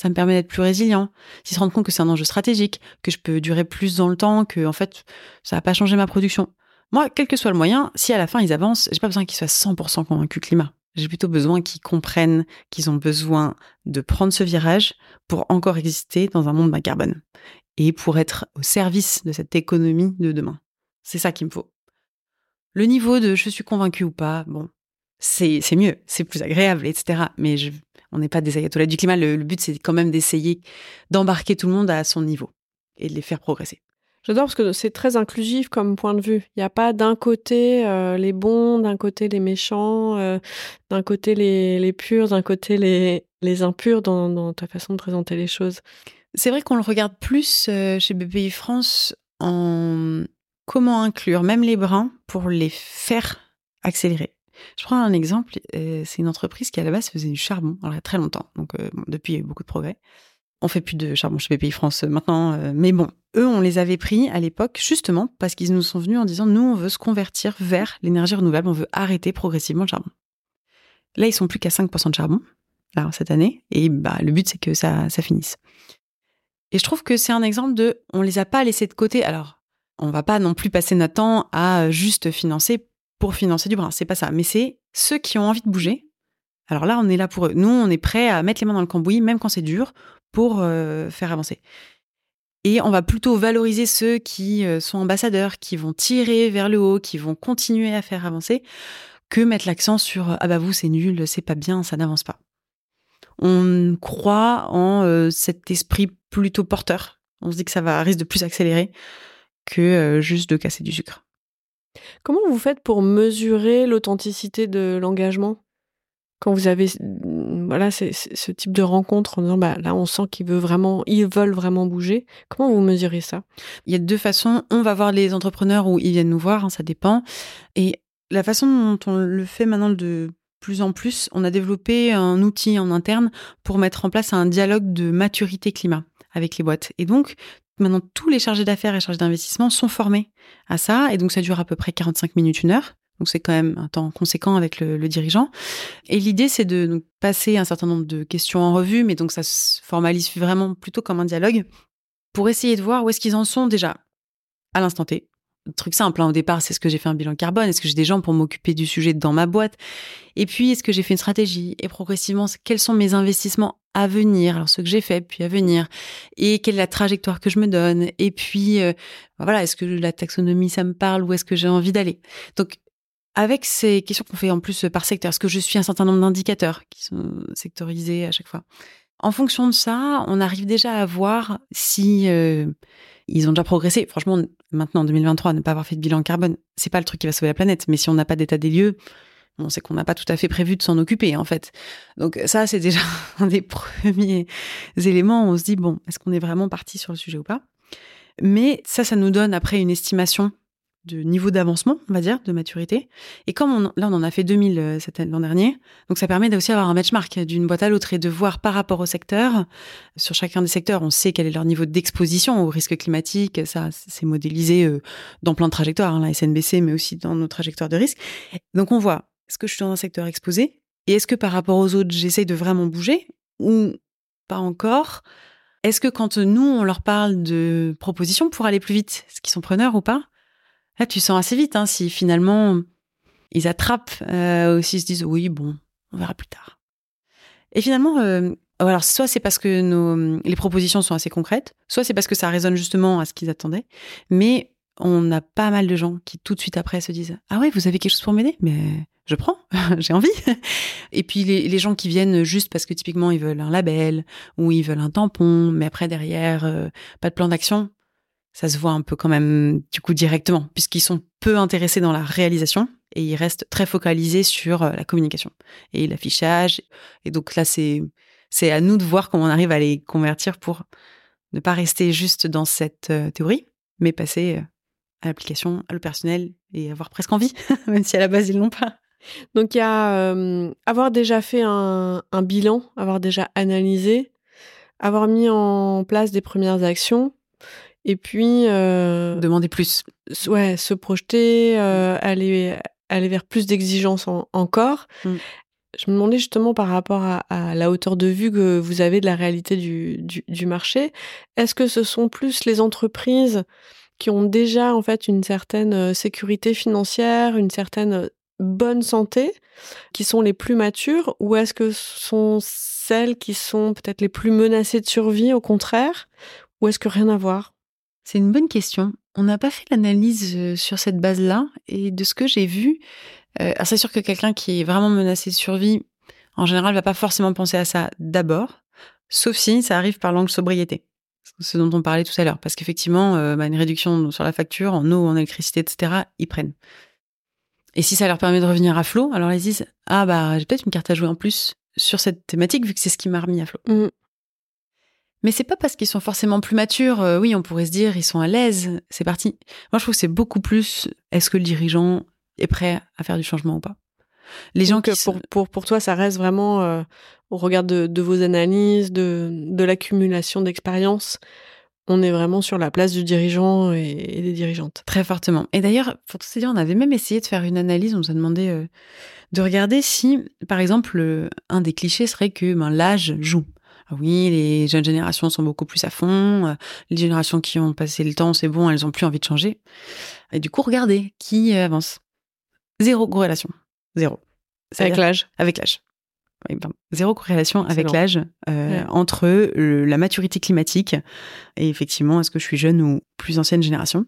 me permet d'être plus résilient, s'ils se rendent compte que c'est un enjeu stratégique, que je peux durer plus dans le temps, que en fait, ça va pas changer ma production. Moi, quel que soit le moyen, si à la fin ils avancent, j'ai pas besoin qu'ils soient 100% convaincus climat. J'ai plutôt besoin qu'ils comprennent qu'ils ont besoin de prendre ce virage pour encore exister dans un monde bas carbone et pour être au service de cette économie de demain. C'est ça qu'il me faut. Le niveau de « je suis convaincue ou pas », c'est mieux, c'est plus agréable, etc. Mais on n'est pas des ayatollahs du climat. Le but, c'est quand même d'essayer d'embarquer tout le monde à son niveau et de les faire progresser. J'adore parce que c'est très inclusif comme point de vue. Il n'y a pas d'un côté les bons, d'un côté les méchants, d'un côté les purs, d'un côté les impurs dans ta façon de présenter les choses. C'est vrai qu'on le regarde plus chez Bpifrance en comment inclure même les bruns pour les faire accélérer. Je prends un exemple, c'est une entreprise qui à la base faisait du charbon, alors il y a très longtemps, donc depuis il y a eu beaucoup de progrès. On fait plus de charbon chez Bpifrance maintenant, mais eux, on les avait pris à l'époque justement parce qu'ils nous sont venus en disant « nous, on veut se convertir vers l'énergie renouvelable, on veut arrêter progressivement le charbon ». Là, ils sont plus qu'à 5% de charbon, cette année, et le but, c'est que ça finisse. Et je trouve que c'est un exemple de on les a pas laissés de côté. Alors, on va pas non plus passer notre temps à juste financer pour financer du brin, c'est pas ça, mais c'est ceux qui ont envie de bouger. Alors là, on est là pour eux. Nous, on est prêts à mettre les mains dans le cambouis, même quand c'est dur, pour faire avancer. Et on va plutôt valoriser ceux qui sont ambassadeurs, qui vont tirer vers le haut, qui vont continuer à faire avancer, que mettre l'accent sur « Ah bah vous, c'est nul, c'est pas bien, ça n'avance pas ». On croit en cet esprit plutôt porteur. On se dit que ça risque de plus accélérer que juste de casser du sucre. Comment vous faites pour mesurer l'authenticité de l'engagement ? Quand vous avez voilà, c'est ce type de rencontre en disant bah, « là, on sent qu'ils veulent vraiment bouger », comment vous mesurez ça ? Il y a deux façons. On va voir les entrepreneurs où ils viennent nous voir, hein, ça dépend. Et la façon dont on le fait maintenant de plus en plus, on a développé un outil en interne pour mettre en place un dialogue de maturité climat avec les boîtes. Et donc, maintenant, tous les chargés d'affaires et chargés d'investissement sont formés à ça. Et donc, ça dure à peu près 45 minutes, une heure. Donc, c'est quand même un temps conséquent avec le dirigeant. Et l'idée, c'est de donc, passer un certain nombre de questions en revue, mais donc ça se formalise vraiment plutôt comme un dialogue pour essayer de voir où est-ce qu'ils en sont déjà à l'instant T. Un truc simple, hein, au départ, c'est est-ce que j'ai fait un bilan carbone ? Est-ce que j'ai des gens pour m'occuper du sujet dans ma boîte ? Et puis, est-ce que j'ai fait une stratégie ? Et progressivement, quels sont mes investissements à venir ? Alors, ceux que j'ai faits, puis à venir. Et quelle est la trajectoire que je me donne ? Et puis, voilà, est-ce que la taxonomie, ça me parle ? Où est-ce que j'ai envie d'aller ? Donc, avec ces questions qu'on fait en plus par secteur, est-ce que je suis un certain nombre d'indicateurs qui sont sectorisés à chaque fois ? En fonction de ça, on arrive déjà à voir si ils ont déjà progressé. Franchement, maintenant, en 2023, ne pas avoir fait de bilan carbone, c'est pas le truc qui va sauver la planète. Mais si on n'a pas d'état des lieux, on sait qu'on n'a pas tout à fait prévu de s'en occuper, en fait. Donc ça, c'est déjà un des premiers éléments. On se dit, bon, est-ce qu'on est vraiment parti sur le sujet ou pas ? Mais ça nous donne après une estimation de niveau d'avancement, on va dire, de maturité. Et comme on en a fait 2000 l'an dernier, donc ça permet aussi d'avoir un benchmark d'une boîte à l'autre et de voir par rapport au secteur. Sur chacun des secteurs, on sait quel est leur niveau d'exposition au risque climatique. Ça, c'est modélisé dans plein de trajectoires, hein, la SNBC, mais aussi dans nos trajectoires de risque. Donc on voit, est-ce que je suis dans un secteur exposé ? Et est-ce que par rapport aux autres, j'essaye de vraiment bouger ? Ou pas encore ? Est-ce que quand nous, on leur parle de propositions pour aller plus vite, est-ce qu'ils sont preneurs ou pas ? Là, tu sens assez vite, hein, si finalement ils attrapent ou s'ils se disent « oui, bon, on verra plus tard ». Et finalement, alors soit c'est parce que les propositions sont assez concrètes, soit c'est parce que ça résonne justement à ce qu'ils attendaient, mais on a pas mal de gens qui tout de suite après se disent « ah ouais, vous avez quelque chose pour m'aider ? Mais je prends, j'ai envie ». Et puis les gens qui viennent juste parce que typiquement ils veulent un label ou ils veulent un tampon, mais après derrière, pas de plan d'action. Ça se voit un peu quand même, du coup, directement, puisqu'ils sont peu intéressés dans la réalisation et ils restent très focalisés sur la communication et l'affichage. Et donc là, c'est à nous de voir comment on arrive à les convertir pour ne pas rester juste dans cette théorie, mais passer à l'application, à le personnel et avoir presque envie, même si à la base, ils l'ont pas. Donc, il y a avoir déjà fait un bilan, avoir déjà analysé, avoir mis en place des premières actions. Et puis... demander plus. Ouais, se projeter, aller vers plus d'exigences encore. Mm. Je me demandais justement par rapport à la hauteur de vue que vous avez de la réalité du marché. Est-ce que ce sont plus les entreprises qui ont déjà en fait une certaine sécurité financière, une certaine bonne santé, qui sont les plus matures, ou est-ce que ce sont celles qui sont peut-être les plus menacées de survie au contraire, ou est-ce que rien à voir ? C'est une bonne question. On n'a pas fait l'analyse sur cette base-là. Et de ce que j'ai vu, c'est sûr que quelqu'un qui est vraiment menacé de survie, en général, ne va pas forcément penser à ça d'abord, sauf si ça arrive par l'angle sobriété, ce dont on parlait tout à l'heure. Parce qu'effectivement, une réduction sur la facture, en eau, en électricité, etc., ils prennent. Et si ça leur permet de revenir à flot, alors ils disent « Ah, bah, j'ai peut-être une carte à jouer en plus sur cette thématique, vu que c'est ce qui m'a remis à flot. Mmh. » Mais c'est pas parce qu'ils sont forcément plus matures. Oui, on pourrait se dire, ils sont à l'aise, c'est parti. Moi, je trouve que c'est beaucoup plus, est-ce que le dirigeant est prêt à faire du changement ou pas ? Les gens pour toi, ça reste vraiment, au regard de vos analyses, de l'accumulation d'expérience, on est vraiment sur la place du dirigeant et des dirigeantes. Très fortement. Et d'ailleurs, pour tout se dire, on avait même essayé de faire une analyse, on nous a demandé de regarder si, par exemple, un des clichés serait que l'âge joue. oui, les jeunes générations sont beaucoup plus à fond, les générations qui ont passé le temps, c'est bon, elles n'ont plus envie de changer. Et du coup, regardez qui avance. Zéro corrélation. Zéro. Avec l'âge. Avec l'âge. Eh ben, zéro corrélation avec l'âge entre la maturité climatique et effectivement, est-ce que je suis jeune ou plus ancienne génération ?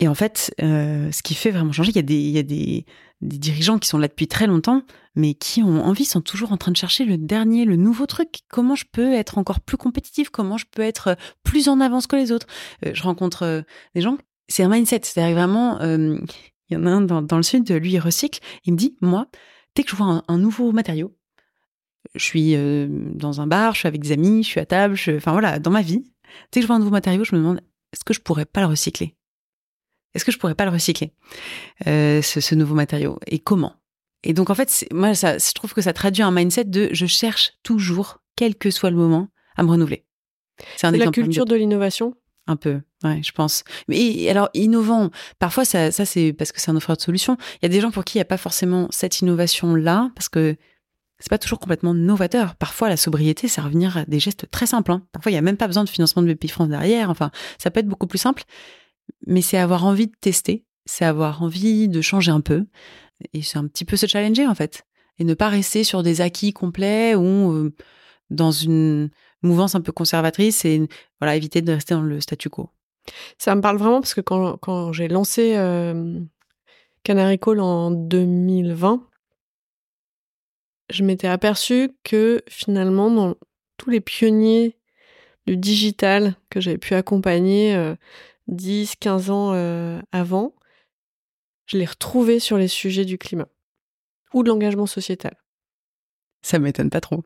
Et en fait, ce qui fait vraiment changer, il y a des dirigeants qui sont là depuis très longtemps, mais qui ont envie, sont toujours en train de chercher le dernier, le nouveau truc. Comment je peux être encore plus compétitif ? Comment je peux être plus en avance que les autres ? Je rencontre des gens, c'est un mindset, c'est-à-dire vraiment, il y en a un dans le sud, lui il recycle, il me dit, moi, dès que je vois un nouveau matériau, je suis dans un bar, je suis avec des amis, je suis à table, enfin voilà, dans ma vie, dès que je vois un nouveau matériau, je me demande, est-ce que je pourrais pas le recycler ? Est-ce que je pourrais pas le recycler, ce nouveau matériau ? Et comment ? Et donc, en fait, moi, je trouve que ça traduit un mindset de « je cherche toujours, quel que soit le moment, à me renouveler ». C'est la culture de l'innovation ? Un peu, ouais, je pense. Mais alors, innovant, parfois, ça c'est parce que c'est un offreur de solution. Il y a des gens pour qui il n'y a pas forcément cette innovation-là, parce que c'est pas toujours complètement novateur. Parfois, la sobriété, c'est revenir à des gestes très simples. Hein. Parfois, il n'y a même pas besoin de financement de Bpifrance derrière. Enfin, ça peut être beaucoup plus simple. Mais c'est avoir envie de tester, c'est avoir envie de changer un peu, et c'est un petit peu se challenger en fait, et ne pas rester sur des acquis complets ou dans une mouvance un peu conservatrice, et voilà, éviter de rester dans le statu quo. Ça me parle vraiment parce que quand j'ai lancé Canary Call en 2020, je m'étais aperçue que finalement, dans tous les pionniers du digital que j'avais pu accompagner, 10, 15 ans avant, je l'ai retrouvé sur les sujets du climat ou de l'engagement sociétal. Ça m'étonne pas trop.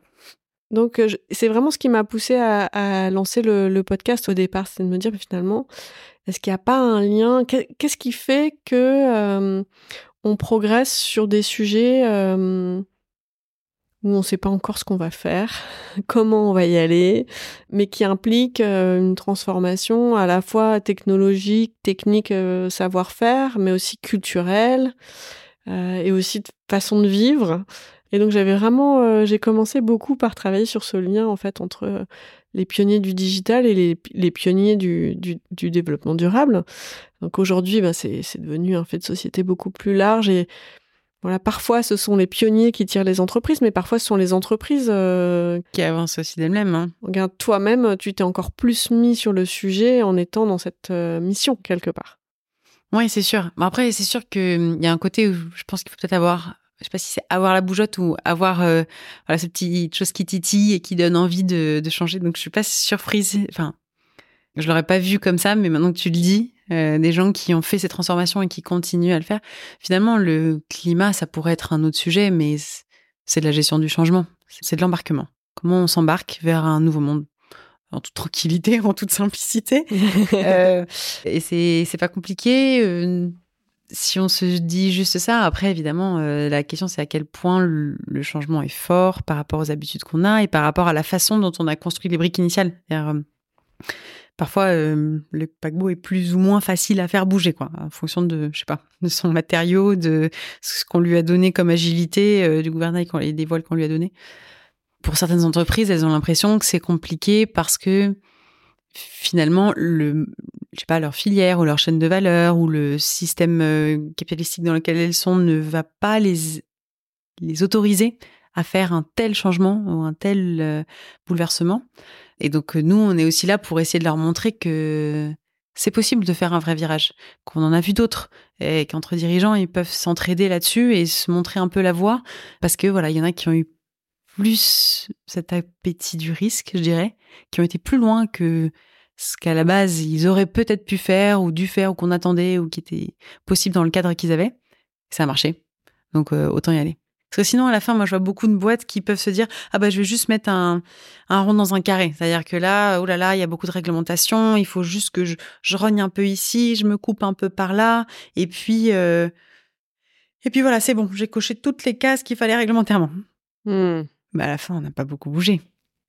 Donc, c'est vraiment ce qui m'a poussée à lancer le podcast au départ, c'est de me dire, mais finalement, est-ce qu'il n'y a pas un lien ? Qu'est-ce qui fait que on progresse sur des sujets où on ne sait pas encore ce qu'on va faire, comment on va y aller, mais qui implique une transformation à la fois technologique, technique, savoir-faire, mais aussi culturelle, et aussi de façon de vivre. Et donc j'avais vraiment, j'ai commencé beaucoup par travailler sur ce lien en fait entre les pionniers du digital et les pionniers du développement durable. Donc aujourd'hui, c'est devenu un fait de société beaucoup plus large et voilà, parfois, ce sont les pionniers qui tirent les entreprises, mais parfois, ce sont les entreprises qui avancent aussi d'elles-mêmes. Hein. Regarde, toi-même, tu t'es encore plus mis sur le sujet en étant dans cette mission, quelque part. Oui, c'est sûr. Après, c'est sûr qu'il y a un côté où je pense qu'il faut peut-être avoir... Je sais pas si c'est avoir la bougeotte ou avoir voilà, cette petite chose qui titille et qui donne envie de changer. Donc, je suis pas surprise. Enfin, je l'aurais pas vu comme ça, mais maintenant que tu le dis... des gens qui ont fait ces transformations et qui continuent à le faire. Finalement, le climat, ça pourrait être un autre sujet, mais c'est de la gestion du changement, c'est de l'embarquement. Comment on s'embarque vers un nouveau monde en toute tranquillité, en toute simplicité. Et c'est pas compliqué. Si on se dit juste ça, après, évidemment, la question, c'est à quel point le changement est fort par rapport aux habitudes qu'on a et par rapport à la façon dont on a construit les briques initiales. Parfois, le paquebot est plus ou moins facile à faire bouger, quoi, en fonction de, je sais pas, de son matériau, de ce qu'on lui a donné comme agilité, du gouvernail et des voiles qu'on lui a donné. Pour certaines entreprises, elles ont l'impression que c'est compliqué parce que finalement, leur filière ou leur chaîne de valeur ou le système capitalistique dans lequel elles sont ne va pas les autoriser à faire un tel changement ou un tel bouleversement. Et donc, nous, on est aussi là pour essayer de leur montrer que c'est possible de faire un vrai virage, qu'on en a vu d'autres, et qu'entre dirigeants, ils peuvent s'entraider là-dessus et se montrer un peu la voie, parce que voilà, il y en a qui ont eu plus cet appétit du risque, je dirais, qui ont été plus loin que ce qu'à la base, ils auraient peut-être pu faire, ou dû faire, ou qu'on attendait, ou qui était possible dans le cadre qu'ils avaient. Ça a marché. Donc, autant y aller. Parce que sinon, à la fin, moi, je vois beaucoup de boîtes qui peuvent se dire « Ah bah, je vais juste mettre un rond dans un carré. » C'est-à-dire que là, oh là là, il y a beaucoup de réglementations, il faut juste que je rogne un peu ici, je me coupe un peu par là, et puis voilà, c'est bon, j'ai coché toutes les cases qu'il fallait réglementairement. Bah, à la fin, on n'a pas beaucoup bougé.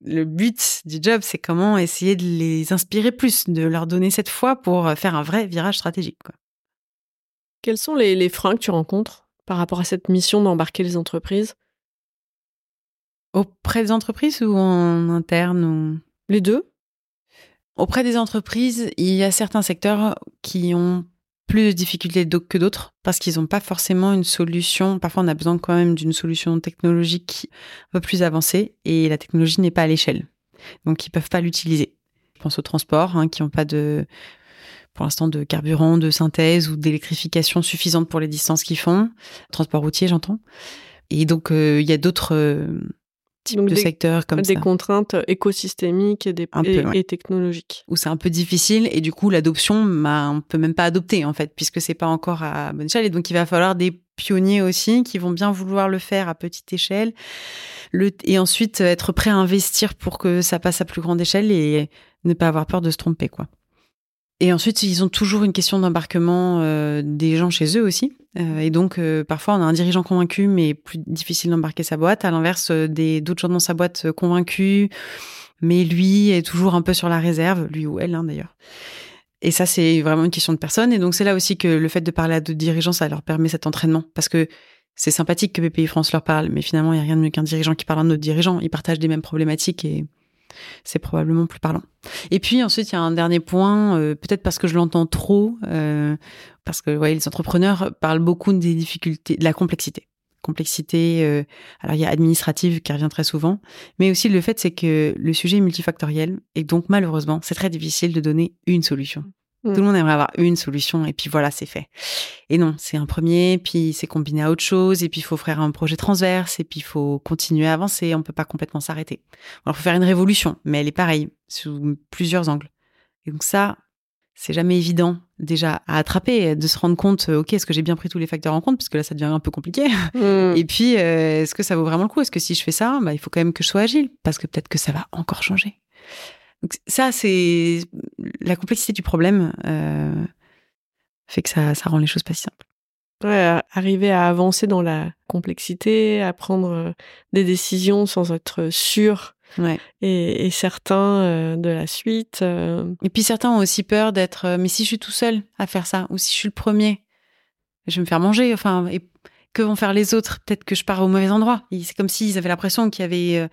Le but du job, c'est comment essayer de les inspirer plus, de leur donner cette foi pour faire un vrai virage stratégique, quoi. Quels sont les freins que tu rencontres par rapport à cette mission d'embarquer les entreprises ? Auprès des entreprises ou en interne ou... Les deux. Auprès des entreprises, il y a certains secteurs qui ont plus de difficultés que d'autres parce qu'ils n'ont pas forcément une solution. Parfois, on a besoin quand même d'une solution technologique un peu plus avancée et la technologie n'est pas à l'échelle. Donc, ils ne peuvent pas l'utiliser. Je pense aux transports qui n'ont pas de... pour l'instant, de carburant, de synthèse ou d'électrification suffisante pour les distances qu'ils font. Transport routier, j'entends. Et donc, il y a d'autres types de secteurs comme ça. Des contraintes écosystémiques et technologiques. Où c'est un peu difficile et du coup, l'adoption, on ne peut même pas adopter en fait, puisque ce n'est pas encore à bonne échelle. Et donc, il va falloir des pionniers aussi qui vont bien vouloir le faire à petite échelle et ensuite être prêts à investir pour que ça passe à plus grande échelle et ne pas avoir peur de se tromper, quoi. Et ensuite, ils ont toujours une question d'embarquement des gens chez eux aussi. Et donc, parfois, on a un dirigeant convaincu, mais plus difficile d'embarquer sa boîte. À l'inverse, d'autres gens dans sa boîte convaincus, mais lui est toujours un peu sur la réserve, lui ou elle d'ailleurs. Et ça, c'est vraiment une question de personne. Et donc, c'est là aussi que le fait de parler à d'autres dirigeants, ça leur permet cet entraînement. Parce que c'est sympathique que Bpifrance leur parle, mais finalement, il n'y a rien de mieux qu'un dirigeant qui parle à un autre dirigeant. Ils partagent des mêmes problématiques et... c'est probablement plus parlant. Et puis ensuite, il y a un dernier point, peut-être parce que je l'entends trop, parce que ouais, les entrepreneurs parlent beaucoup des difficultés, de la complexité. Complexité, alors il y a administrative qui revient très souvent, mais aussi le fait c'est que le sujet est multifactoriel et donc malheureusement, c'est très difficile de donner une solution. Tout le monde aimerait avoir une solution et puis voilà, c'est fait. Et non, c'est un premier, puis c'est combiné à autre chose, et puis il faut faire un projet transverse, et puis il faut continuer à avancer, on ne peut pas complètement s'arrêter. Alors, il faut faire une révolution, mais elle est pareille, sous plusieurs angles. Et donc ça, c'est jamais évident déjà à attraper, de se rendre compte, ok, est-ce que j'ai bien pris tous les facteurs en compte, parce que là, ça devient un peu compliqué. Et puis, est-ce que ça vaut vraiment le coup? Est-ce que si je fais ça, il faut quand même que je sois agile, parce que peut-être que ça va encore changer. Donc ça, c'est la complexité du problème, fait que ça rend les choses pas si simples. Ouais, arriver à avancer dans la complexité, à prendre des décisions sans être sûr et certain de la suite. Et puis certains ont aussi peur d'être, mais si je suis tout seul à faire ça, ou si je suis le premier, je vais me faire manger, enfin... Et... que vont faire les autres? Peut-être que je pars au mauvais endroit. Et c'est comme s'ils avaient l'impression qu'il y avait...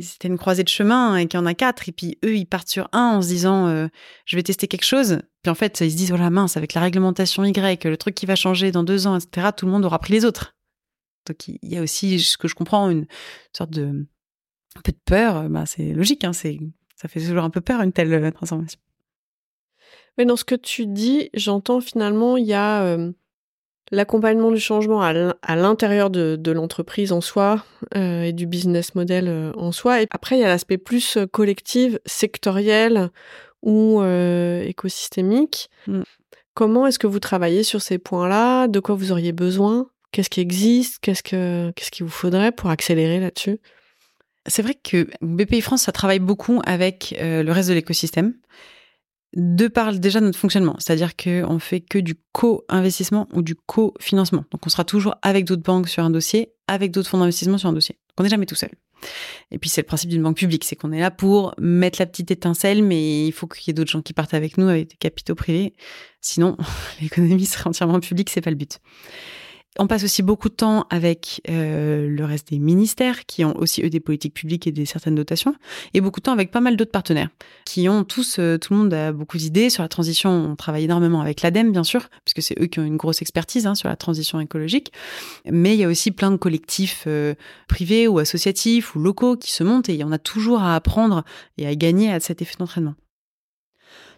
c'était une croisée de chemin et qu'il y en a 4. Et puis, eux, ils partent sur 1 en se disant « je vais tester quelque chose ». Puis en fait, ils se disent « oh la mince, avec la réglementation Y, le truc qui va changer dans 2 ans, etc., tout le monde aura pris les autres ». Donc, il y a aussi, ce que je comprends, une sorte de... un peu de peur. Ben, c'est logique, hein, ça fait toujours un peu peur, une telle transformation. Mais dans ce que tu dis, j'entends finalement, il y a... l'accompagnement du changement à l'intérieur de l'entreprise en soi et du business model en soi. Et après, il y a l'aspect plus collectif, sectoriel ou écosystémique. Comment est-ce que vous travaillez sur ces points-là? De quoi vous auriez besoin? Qu'est-ce qui existe? Qu'est-ce qu'il vous faudrait pour accélérer là-dessus? C'est vrai que Bpifrance, ça travaille beaucoup avec le reste de l'écosystème. De par déjà notre fonctionnement, c'est-à-dire qu'on ne fait que du co-investissement ou du co-financement. Donc, on sera toujours avec d'autres banques sur un dossier, avec d'autres fonds d'investissement sur un dossier. Donc, on n'est jamais tout seul. Et puis, c'est le principe d'une banque publique, c'est qu'on est là pour mettre la petite étincelle, mais il faut qu'il y ait d'autres gens qui partent avec nous, avec des capitaux privés. Sinon, l'économie serait entièrement publique, ce n'est pas le but. On passe aussi beaucoup de temps avec le reste des ministères qui ont aussi, eux, des politiques publiques et des certaines dotations, et beaucoup de temps avec pas mal d'autres partenaires qui ont tous, tout le monde a beaucoup d'idées sur la transition. On travaille énormément avec l'ADEME, bien sûr, puisque c'est eux qui ont une grosse expertise sur la transition écologique. Mais il y a aussi plein de collectifs privés ou associatifs ou locaux qui se montent et on a toujours à apprendre et à gagner à cet effet d'entraînement.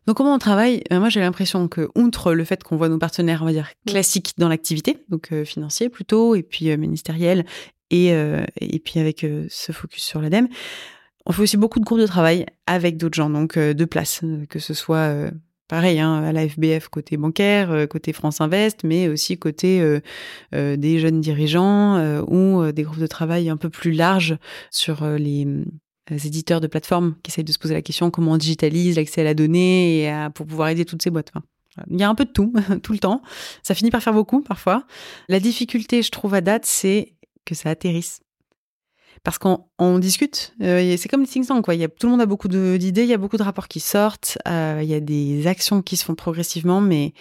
Donc, comment on travaille? Moi, j'ai l'impression que, outre le fait qu'on voit nos partenaires, on va dire, classiques dans l'activité, donc financiers plutôt, et puis ministériels, et puis avec ce focus sur l'ADEME, on fait aussi beaucoup de groupes de travail avec d'autres gens, donc de place, que ce soit pareil à la FBF côté bancaire, côté France Invest, mais aussi côté des jeunes dirigeants ou des groupes de travail un peu plus larges sur les éditeurs de plateformes qui essayent de se poser la question comment on digitalise l'accès à la donnée et pour pouvoir aider toutes ces boîtes. Enfin, il y a un peu de tout, tout le temps. Ça finit par faire beaucoup, parfois. La difficulté, je trouve, à date, c'est que ça atterrisse. Parce qu'on discute, c'est comme les think tanks, quoi. Tout le monde a beaucoup d'idées, il y a beaucoup de rapports qui sortent, il y a des actions qui se font progressivement, mais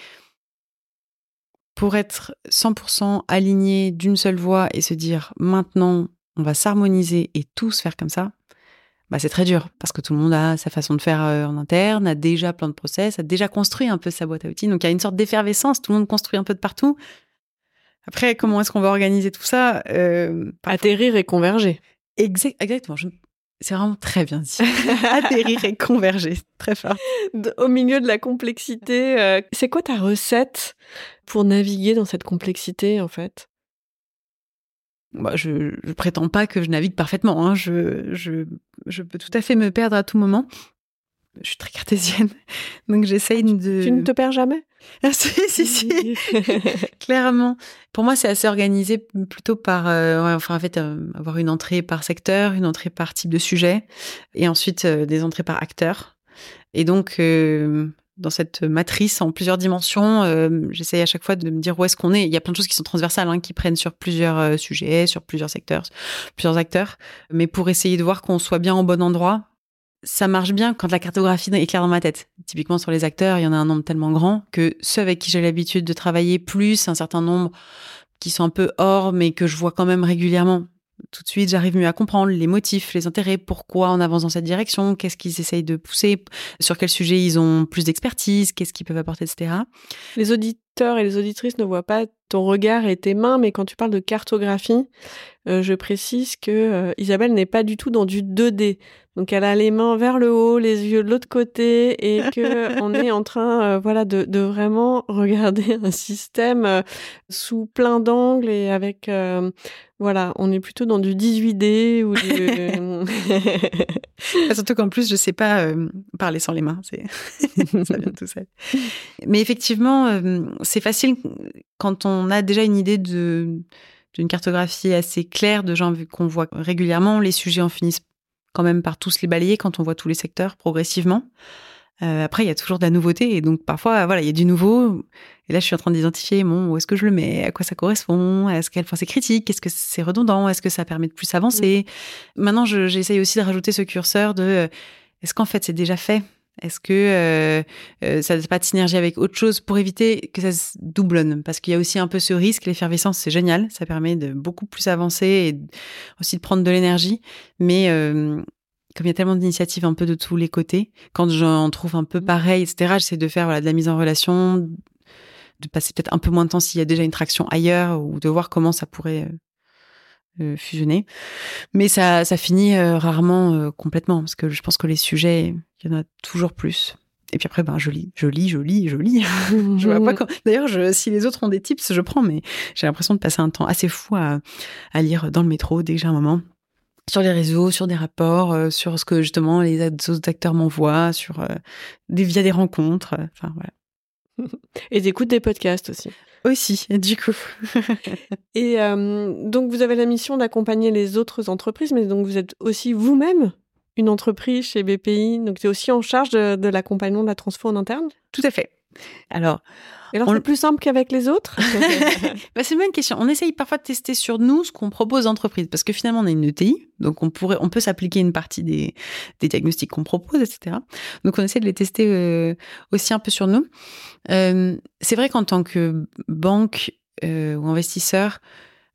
pour être 100% aligné d'une seule voix et se dire maintenant, on va s'harmoniser et tous faire comme ça, bah c'est très dur parce que tout le monde a sa façon de faire en interne, a déjà plein de process, a déjà construit un peu sa boîte à outils. Donc, il y a une sorte d'effervescence, tout le monde construit un peu de partout. Après, comment est-ce qu'on va organiser tout ça Atterrir et converger. Exactement. C'est vraiment très bien dit. Atterrir et converger, très fort. Au milieu de la complexité, c'est quoi ta recette pour naviguer dans cette complexité, en fait? Bah, je prétends pas que je navigue parfaitement. Hein. Je peux tout à fait me perdre à tout moment. Je suis très cartésienne, donc j'essaye de... Tu ne te perds jamais? Ah, si, clairement. Pour moi, c'est assez organisé plutôt par... avoir une entrée par secteur, une entrée par type de sujet, et ensuite des entrées par acteur. Et donc, dans cette matrice en plusieurs dimensions, j'essaye à chaque fois de me dire où est-ce qu'on est. Il y a plein de choses qui sont transversales, hein, qui prennent sur plusieurs sujets, sur plusieurs secteurs, plusieurs acteurs. Mais pour essayer de voir qu'on soit bien au bon endroit... Ça marche bien quand la cartographie est claire dans ma tête. Typiquement, sur les acteurs, il y en a un nombre tellement grand que ceux avec qui j'ai l'habitude de travailler, plus un certain nombre qui sont un peu hors, mais que je vois quand même régulièrement. Tout de suite, j'arrive mieux à comprendre les motifs, les intérêts, pourquoi on avance dans cette direction, qu'est-ce qu'ils essayent de pousser, sur quel sujet ils ont plus d'expertise, qu'est-ce qu'ils peuvent apporter, etc. Les auditeurs et les auditrices ne voient pas ton regard et tes mains, mais quand tu parles de cartographie, je précise que Isabelle n'est pas du tout dans du 2D. Donc elle a les mains vers le haut, les yeux de l'autre côté, et que on est en train, de vraiment regarder un système sous plein d'angles et avec, on est plutôt dans du 18D ou du... Surtout qu'en plus je sais pas parler sans les mains, ça vient tout seul. Mais effectivement, c'est facile quand on a déjà une idée d'une cartographie assez claire de gens qu'on voit régulièrement, les sujets en finissent quand même par tous les balayer quand on voit tous les secteurs progressivement. Après, il y a toujours de la nouveauté et donc parfois, il y a du nouveau. Et là, je suis en train d'identifier où est-ce que je le mets, à quoi ça correspond, à quel point c'est critique, est-ce que c'est redondant, est-ce que ça permet de plus avancer. Maintenant, j'essaye aussi de rajouter ce curseur de est-ce qu'en fait c'est déjà fait? Est-ce que ça n'a pas de synergie avec autre chose pour éviter que ça se doublonne? Parce qu'il y a aussi un peu ce risque, l'effervescence, c'est génial, ça permet de beaucoup plus avancer et aussi de prendre de l'énergie. Mais comme il y a tellement d'initiatives un peu de tous les côtés, quand j'en trouve un peu pareil, etc., j'essaie de faire de la mise en relation, de passer peut-être un peu moins de temps s'il y a déjà une traction ailleurs ou de voir comment ça pourrait... fusionner. Mais ça finit rarement complètement, parce que je pense que les sujets, il y en a toujours plus. Et puis après, je lis. Je vois pas quand... D'ailleurs, si les autres ont des tips, je prends, mais j'ai l'impression de passer un temps assez fou à lire dans le métro, dès que j'ai un moment. Sur les réseaux, sur des rapports, sur ce que justement les autres acteurs m'envoient, via des rencontres, voilà. Et t'écoutes des podcasts aussi. Aussi, du coup. Et donc, vous avez la mission d'accompagner les autres entreprises, mais donc vous êtes aussi vous-même une entreprise chez BPI. Donc, tu es aussi en charge de l'accompagnement de la transfo en interne? Tout à fait. Alors, c'est plus simple qu'avec les autres? C'est une bonne question. On essaye parfois de tester sur nous ce qu'on propose aux entreprises, parce que finalement, on est une ETI, donc on peut s'appliquer une partie des diagnostics qu'on propose, etc. Donc, on essaie de les tester aussi un peu sur nous. C'est vrai qu'en tant que banque ou investisseur,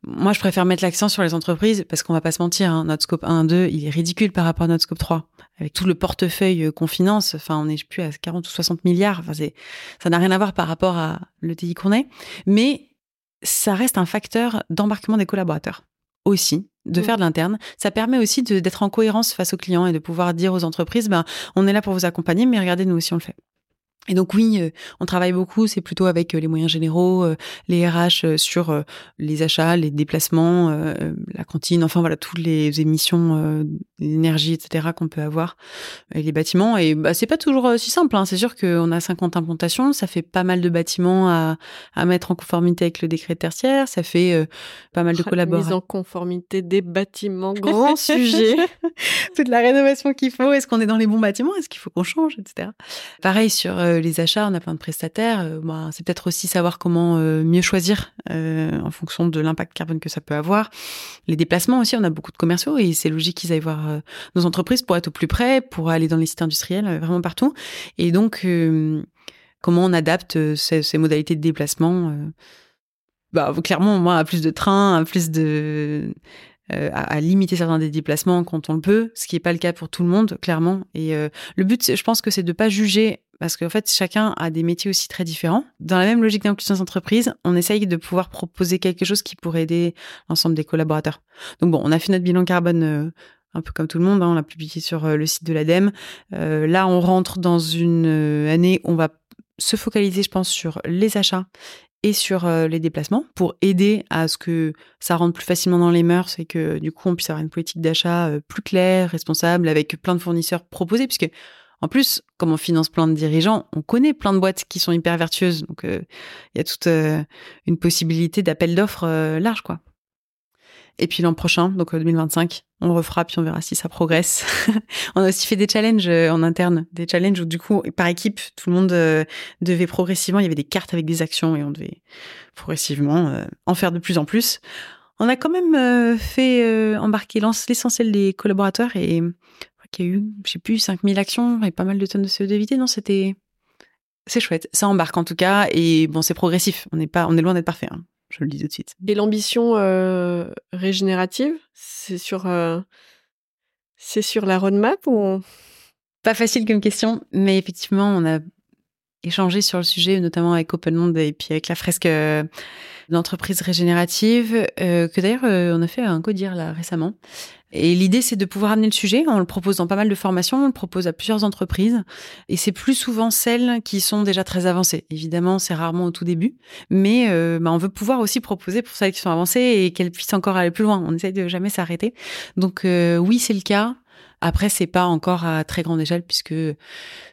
moi, je préfère mettre l'accent sur les entreprises parce qu'on va pas se mentir, hein, notre scope 1, 2, il est ridicule par rapport à notre scope 3. Avec tout le portefeuille qu'on finance, on est plus à 40 ou 60 milliards. Ça n'a rien à voir par rapport à l'ETI qu'on est. Mais ça reste un facteur d'embarquement des collaborateurs aussi, de faire de l'interne. Ça permet aussi d'être en cohérence face aux clients et de pouvoir dire aux entreprises, on est là pour vous accompagner, mais regardez, nous aussi, on le fait. Et donc oui, on travaille beaucoup, c'est plutôt avec les moyens généraux, les RH sur les achats, les déplacements, la cantine, toutes les émissions d'énergie, etc. qu'on peut avoir, et les bâtiments. Et c'est pas toujours si simple, hein. C'est sûr qu'on a 50 implantations, ça fait pas mal de bâtiments à mettre en conformité avec le décret tertiaire, ça fait pas mal de collaborateurs. Mise en conformité des bâtiments, grand sujet. Toute la rénovation qu'il faut, est-ce qu'on est dans les bons bâtiments, est-ce qu'il faut qu'on change, etc. Pareil sur... les achats, on a plein de prestataires. C'est peut-être aussi savoir comment mieux choisir en fonction de l'impact carbone que ça peut avoir. Les déplacements aussi, on a beaucoup de commerciaux et c'est logique qu'ils aillent voir nos entreprises pour être au plus près, pour aller dans les sites industriels, vraiment partout. Et donc, comment on adapte ces modalités de déplacement? Clairement, moi, à plus de trains, à plus de à limiter certains des déplacements quand on le peut, ce qui n'est pas le cas pour tout le monde, clairement. Et le but, je pense que c'est de ne pas juger, parce qu'en fait, chacun a des métiers aussi très différents. Dans la même logique d'inclusion des entreprises, on essaye de pouvoir proposer quelque chose qui pourrait aider l'ensemble des collaborateurs. Donc bon, on a fait notre bilan carbone un peu comme tout le monde, hein, on l'a publié sur le site de l'ADEME. Là, on rentre dans une année où on va se focaliser, je pense, sur les achats et sur les déplacements pour aider à ce que ça rentre plus facilement dans les mœurs et que du coup, on puisse avoir une politique d'achat plus claire, responsable, avec plein de fournisseurs proposés, puisque en plus, comme on finance plein de dirigeants, on connaît plein de boîtes qui sont hyper vertueuses. Donc, il y a toute une possibilité d'appel d'offres large, quoi. Et puis l'an prochain, donc 2025, on refera, puis on verra si ça progresse. On a aussi fait des challenges en interne, des challenges où du coup, par équipe, tout le monde devait progressivement, il y avait des cartes avec des actions et on devait progressivement en faire de plus en plus. On a quand même fait embarquer l'essentiel des collaborateurs et qu'il y a eu, je sais plus, 5000 actions et pas mal de tonnes de CO2 évitées. Non, c'est chouette. Ça embarque en tout cas et bon, c'est progressif. On est loin d'être parfait, hein. Je le dis tout de suite. Et l'ambition régénérative, c'est sur la roadmap ou... Pas facile comme question, mais effectivement, on a échangé sur le sujet, notamment avec Open Monde et puis avec la fresque d'entreprise régénérative, que d'ailleurs, on a fait un codir là récemment. Et l'idée, c'est de pouvoir amener le sujet. On le propose dans pas mal de formations, on le propose à plusieurs entreprises. Et c'est plus souvent celles qui sont déjà très avancées. Évidemment, c'est rarement au tout début. Mais on veut pouvoir aussi proposer pour celles qui sont avancées et qu'elles puissent encore aller plus loin. On essaye de jamais s'arrêter. Donc oui, c'est le cas. Après, c'est pas encore à très grande échelle puisque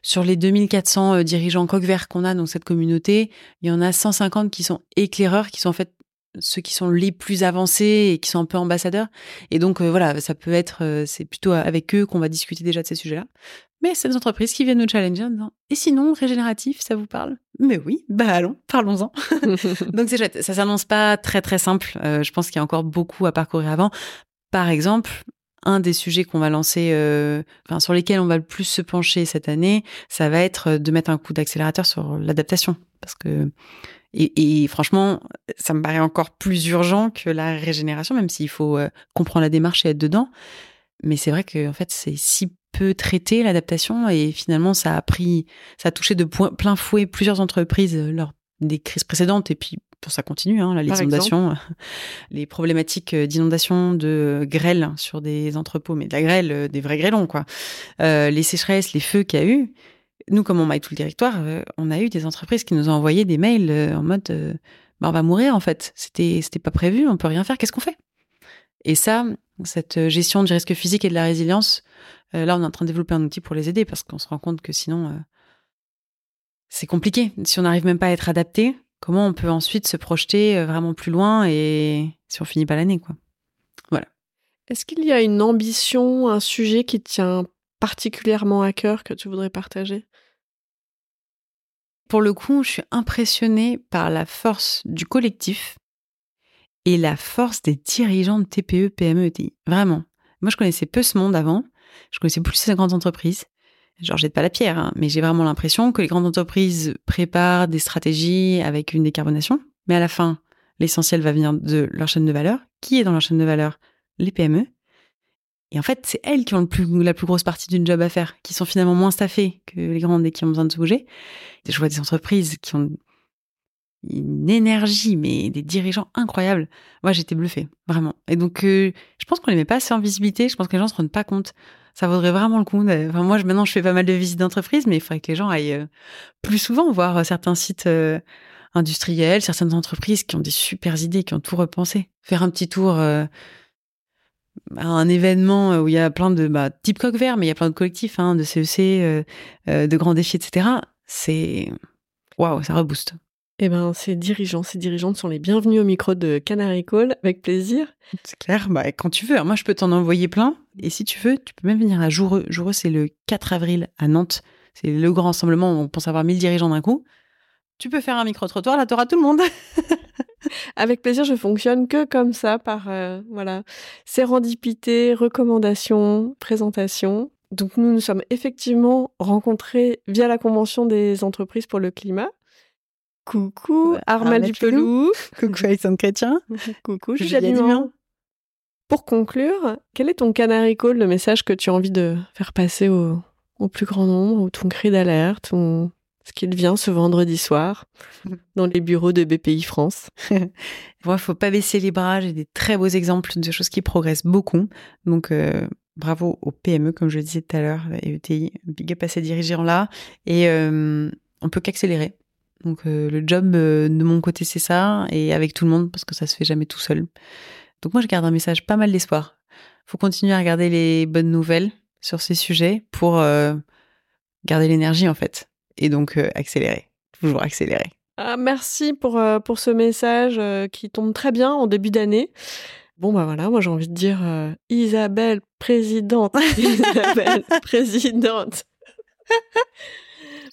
sur les 2400 dirigeants Coq Vert qu'on a dans cette communauté, il y en a 150 qui sont éclaireurs, qui sont en fait ceux qui sont les plus avancés et qui sont un peu ambassadeurs. Et donc, ça peut être... c'est plutôt avec eux qu'on va discuter déjà de ces sujets-là. Mais c'est des entreprises qui viennent nous challenger en disant « Et sinon, régénératif, ça vous parle ?» Mais oui, allons, parlons-en. Donc, c'est chouette. Ça s'annonce pas très, très simple. Je pense qu'il y a encore beaucoup à parcourir avant. Par exemple... Un des sujets qu'on va lancer, sur lesquels on va le plus se pencher cette année, ça va être de mettre un coup d'accélérateur sur l'adaptation. Parce que, et franchement, ça me paraît encore plus urgent que la régénération, même s'il faut comprendre la démarche et être dedans. Mais c'est vrai que, en fait, c'est si peu traité l'adaptation et finalement, ça a touché de plein fouet plusieurs entreprises lors des crises précédentes et puis, pour ça continue, hein, les inondations, les problématiques d'inondation, de grêle sur des entrepôts, mais de la grêle, des vrais grêlons, quoi. Les sécheresses, les feux qu'il y a eu. Nous, comme on maille tout le territoire, on a eu des entreprises qui nous ont envoyé des mails en mode on va mourir, en fait. C'était pas prévu, on peut rien faire, qu'est-ce qu'on fait ? Et ça, cette gestion du risque physique et de la résilience, là, on est en train de développer un outil pour les aider parce qu'on se rend compte que sinon, c'est compliqué. Si on n'arrive même pas à être adapté, comment on peut ensuite se projeter vraiment plus loin et si on finit pas l'année, quoi. Voilà. Est-ce qu'il y a une ambition, un sujet qui tient particulièrement à cœur que tu voudrais partager ? Pour le coup, je suis impressionnée par la force du collectif et la force des dirigeants de TPE, PME, ETI. Vraiment. Moi, je connaissais peu ce monde avant. Je connaissais plus ces grandes entreprises. Genre, jette pas la pierre, hein, mais j'ai vraiment l'impression que les grandes entreprises préparent des stratégies avec une décarbonation. Mais à la fin, l'essentiel va venir de leur chaîne de valeur. Qui est dans leur chaîne de valeur ? Les PME. Et en fait, c'est elles qui ont la plus grosse partie d'une job à faire, qui sont finalement moins staffées que les grandes et qui ont besoin de se bouger. Et je vois des entreprises qui ont une énergie, mais des dirigeants incroyables. Moi, j'étais bluffée, vraiment. Et donc, je pense qu'on les met pas assez en visibilité. Je pense que les gens se rendent pas compte. Ça vaudrait vraiment le coup. Enfin, moi, maintenant, je fais pas mal de visites d'entreprises, mais il faudrait que les gens aillent plus souvent voir certains sites industriels, certaines entreprises qui ont des super idées, qui ont tout repensé. Faire un petit tour à un événement où il y a plein de type Coq Vert, mais il y a plein de collectifs, de CEC, de grands défis, etc. C'est... Waouh, ça rebooste. Eh bien, ces dirigeants, ces dirigeantes sont les bienvenus au micro de Canary Call, avec plaisir. C'est clair, quand tu veux. Moi, je peux t'en envoyer plein. Et si tu veux, tu peux même venir à Joureux. Joureux, c'est le 4 avril à Nantes. C'est le grand rassemblement où on pense avoir 1000 dirigeants d'un coup. Tu peux faire un micro-trottoir, là, t'auras tout le monde. Avec plaisir, je fonctionne que comme ça, par sérendipité, recommandations, présentations. Donc, nous nous sommes effectivement rencontrés via la Convention des entreprises pour le climat. Coucou Armelle du Peloux. Coucou Alison Crétiens. Coucou Julia Dimian. Pour conclure, quel est ton Canary Call, le message que tu as envie de faire passer au plus grand nombre, ou ton cri d'alerte, ou ce qui devient ce vendredi soir dans les bureaux de Bpifrance? Moi, faut pas baisser les bras. J'ai des très beaux exemples de choses qui progressent beaucoup. Donc, bravo aux PME, comme je le disais tout à l'heure, la ETI, big up à ces dirigeants-là. Et on peut qu'accélérer. Donc, le job de mon côté, c'est ça. Et avec tout le monde, parce que ça se fait jamais tout seul. Donc, moi, je garde un message pas mal d'espoir. Faut continuer à regarder les bonnes nouvelles sur ces sujets pour garder l'énergie, en fait. Et donc, accélérer. Toujours accélérer. Ah, merci pour ce message qui tombe très bien en début d'année. Bon, bah voilà, moi j'ai envie de dire Isabelle, présidente. Isabelle, présidente.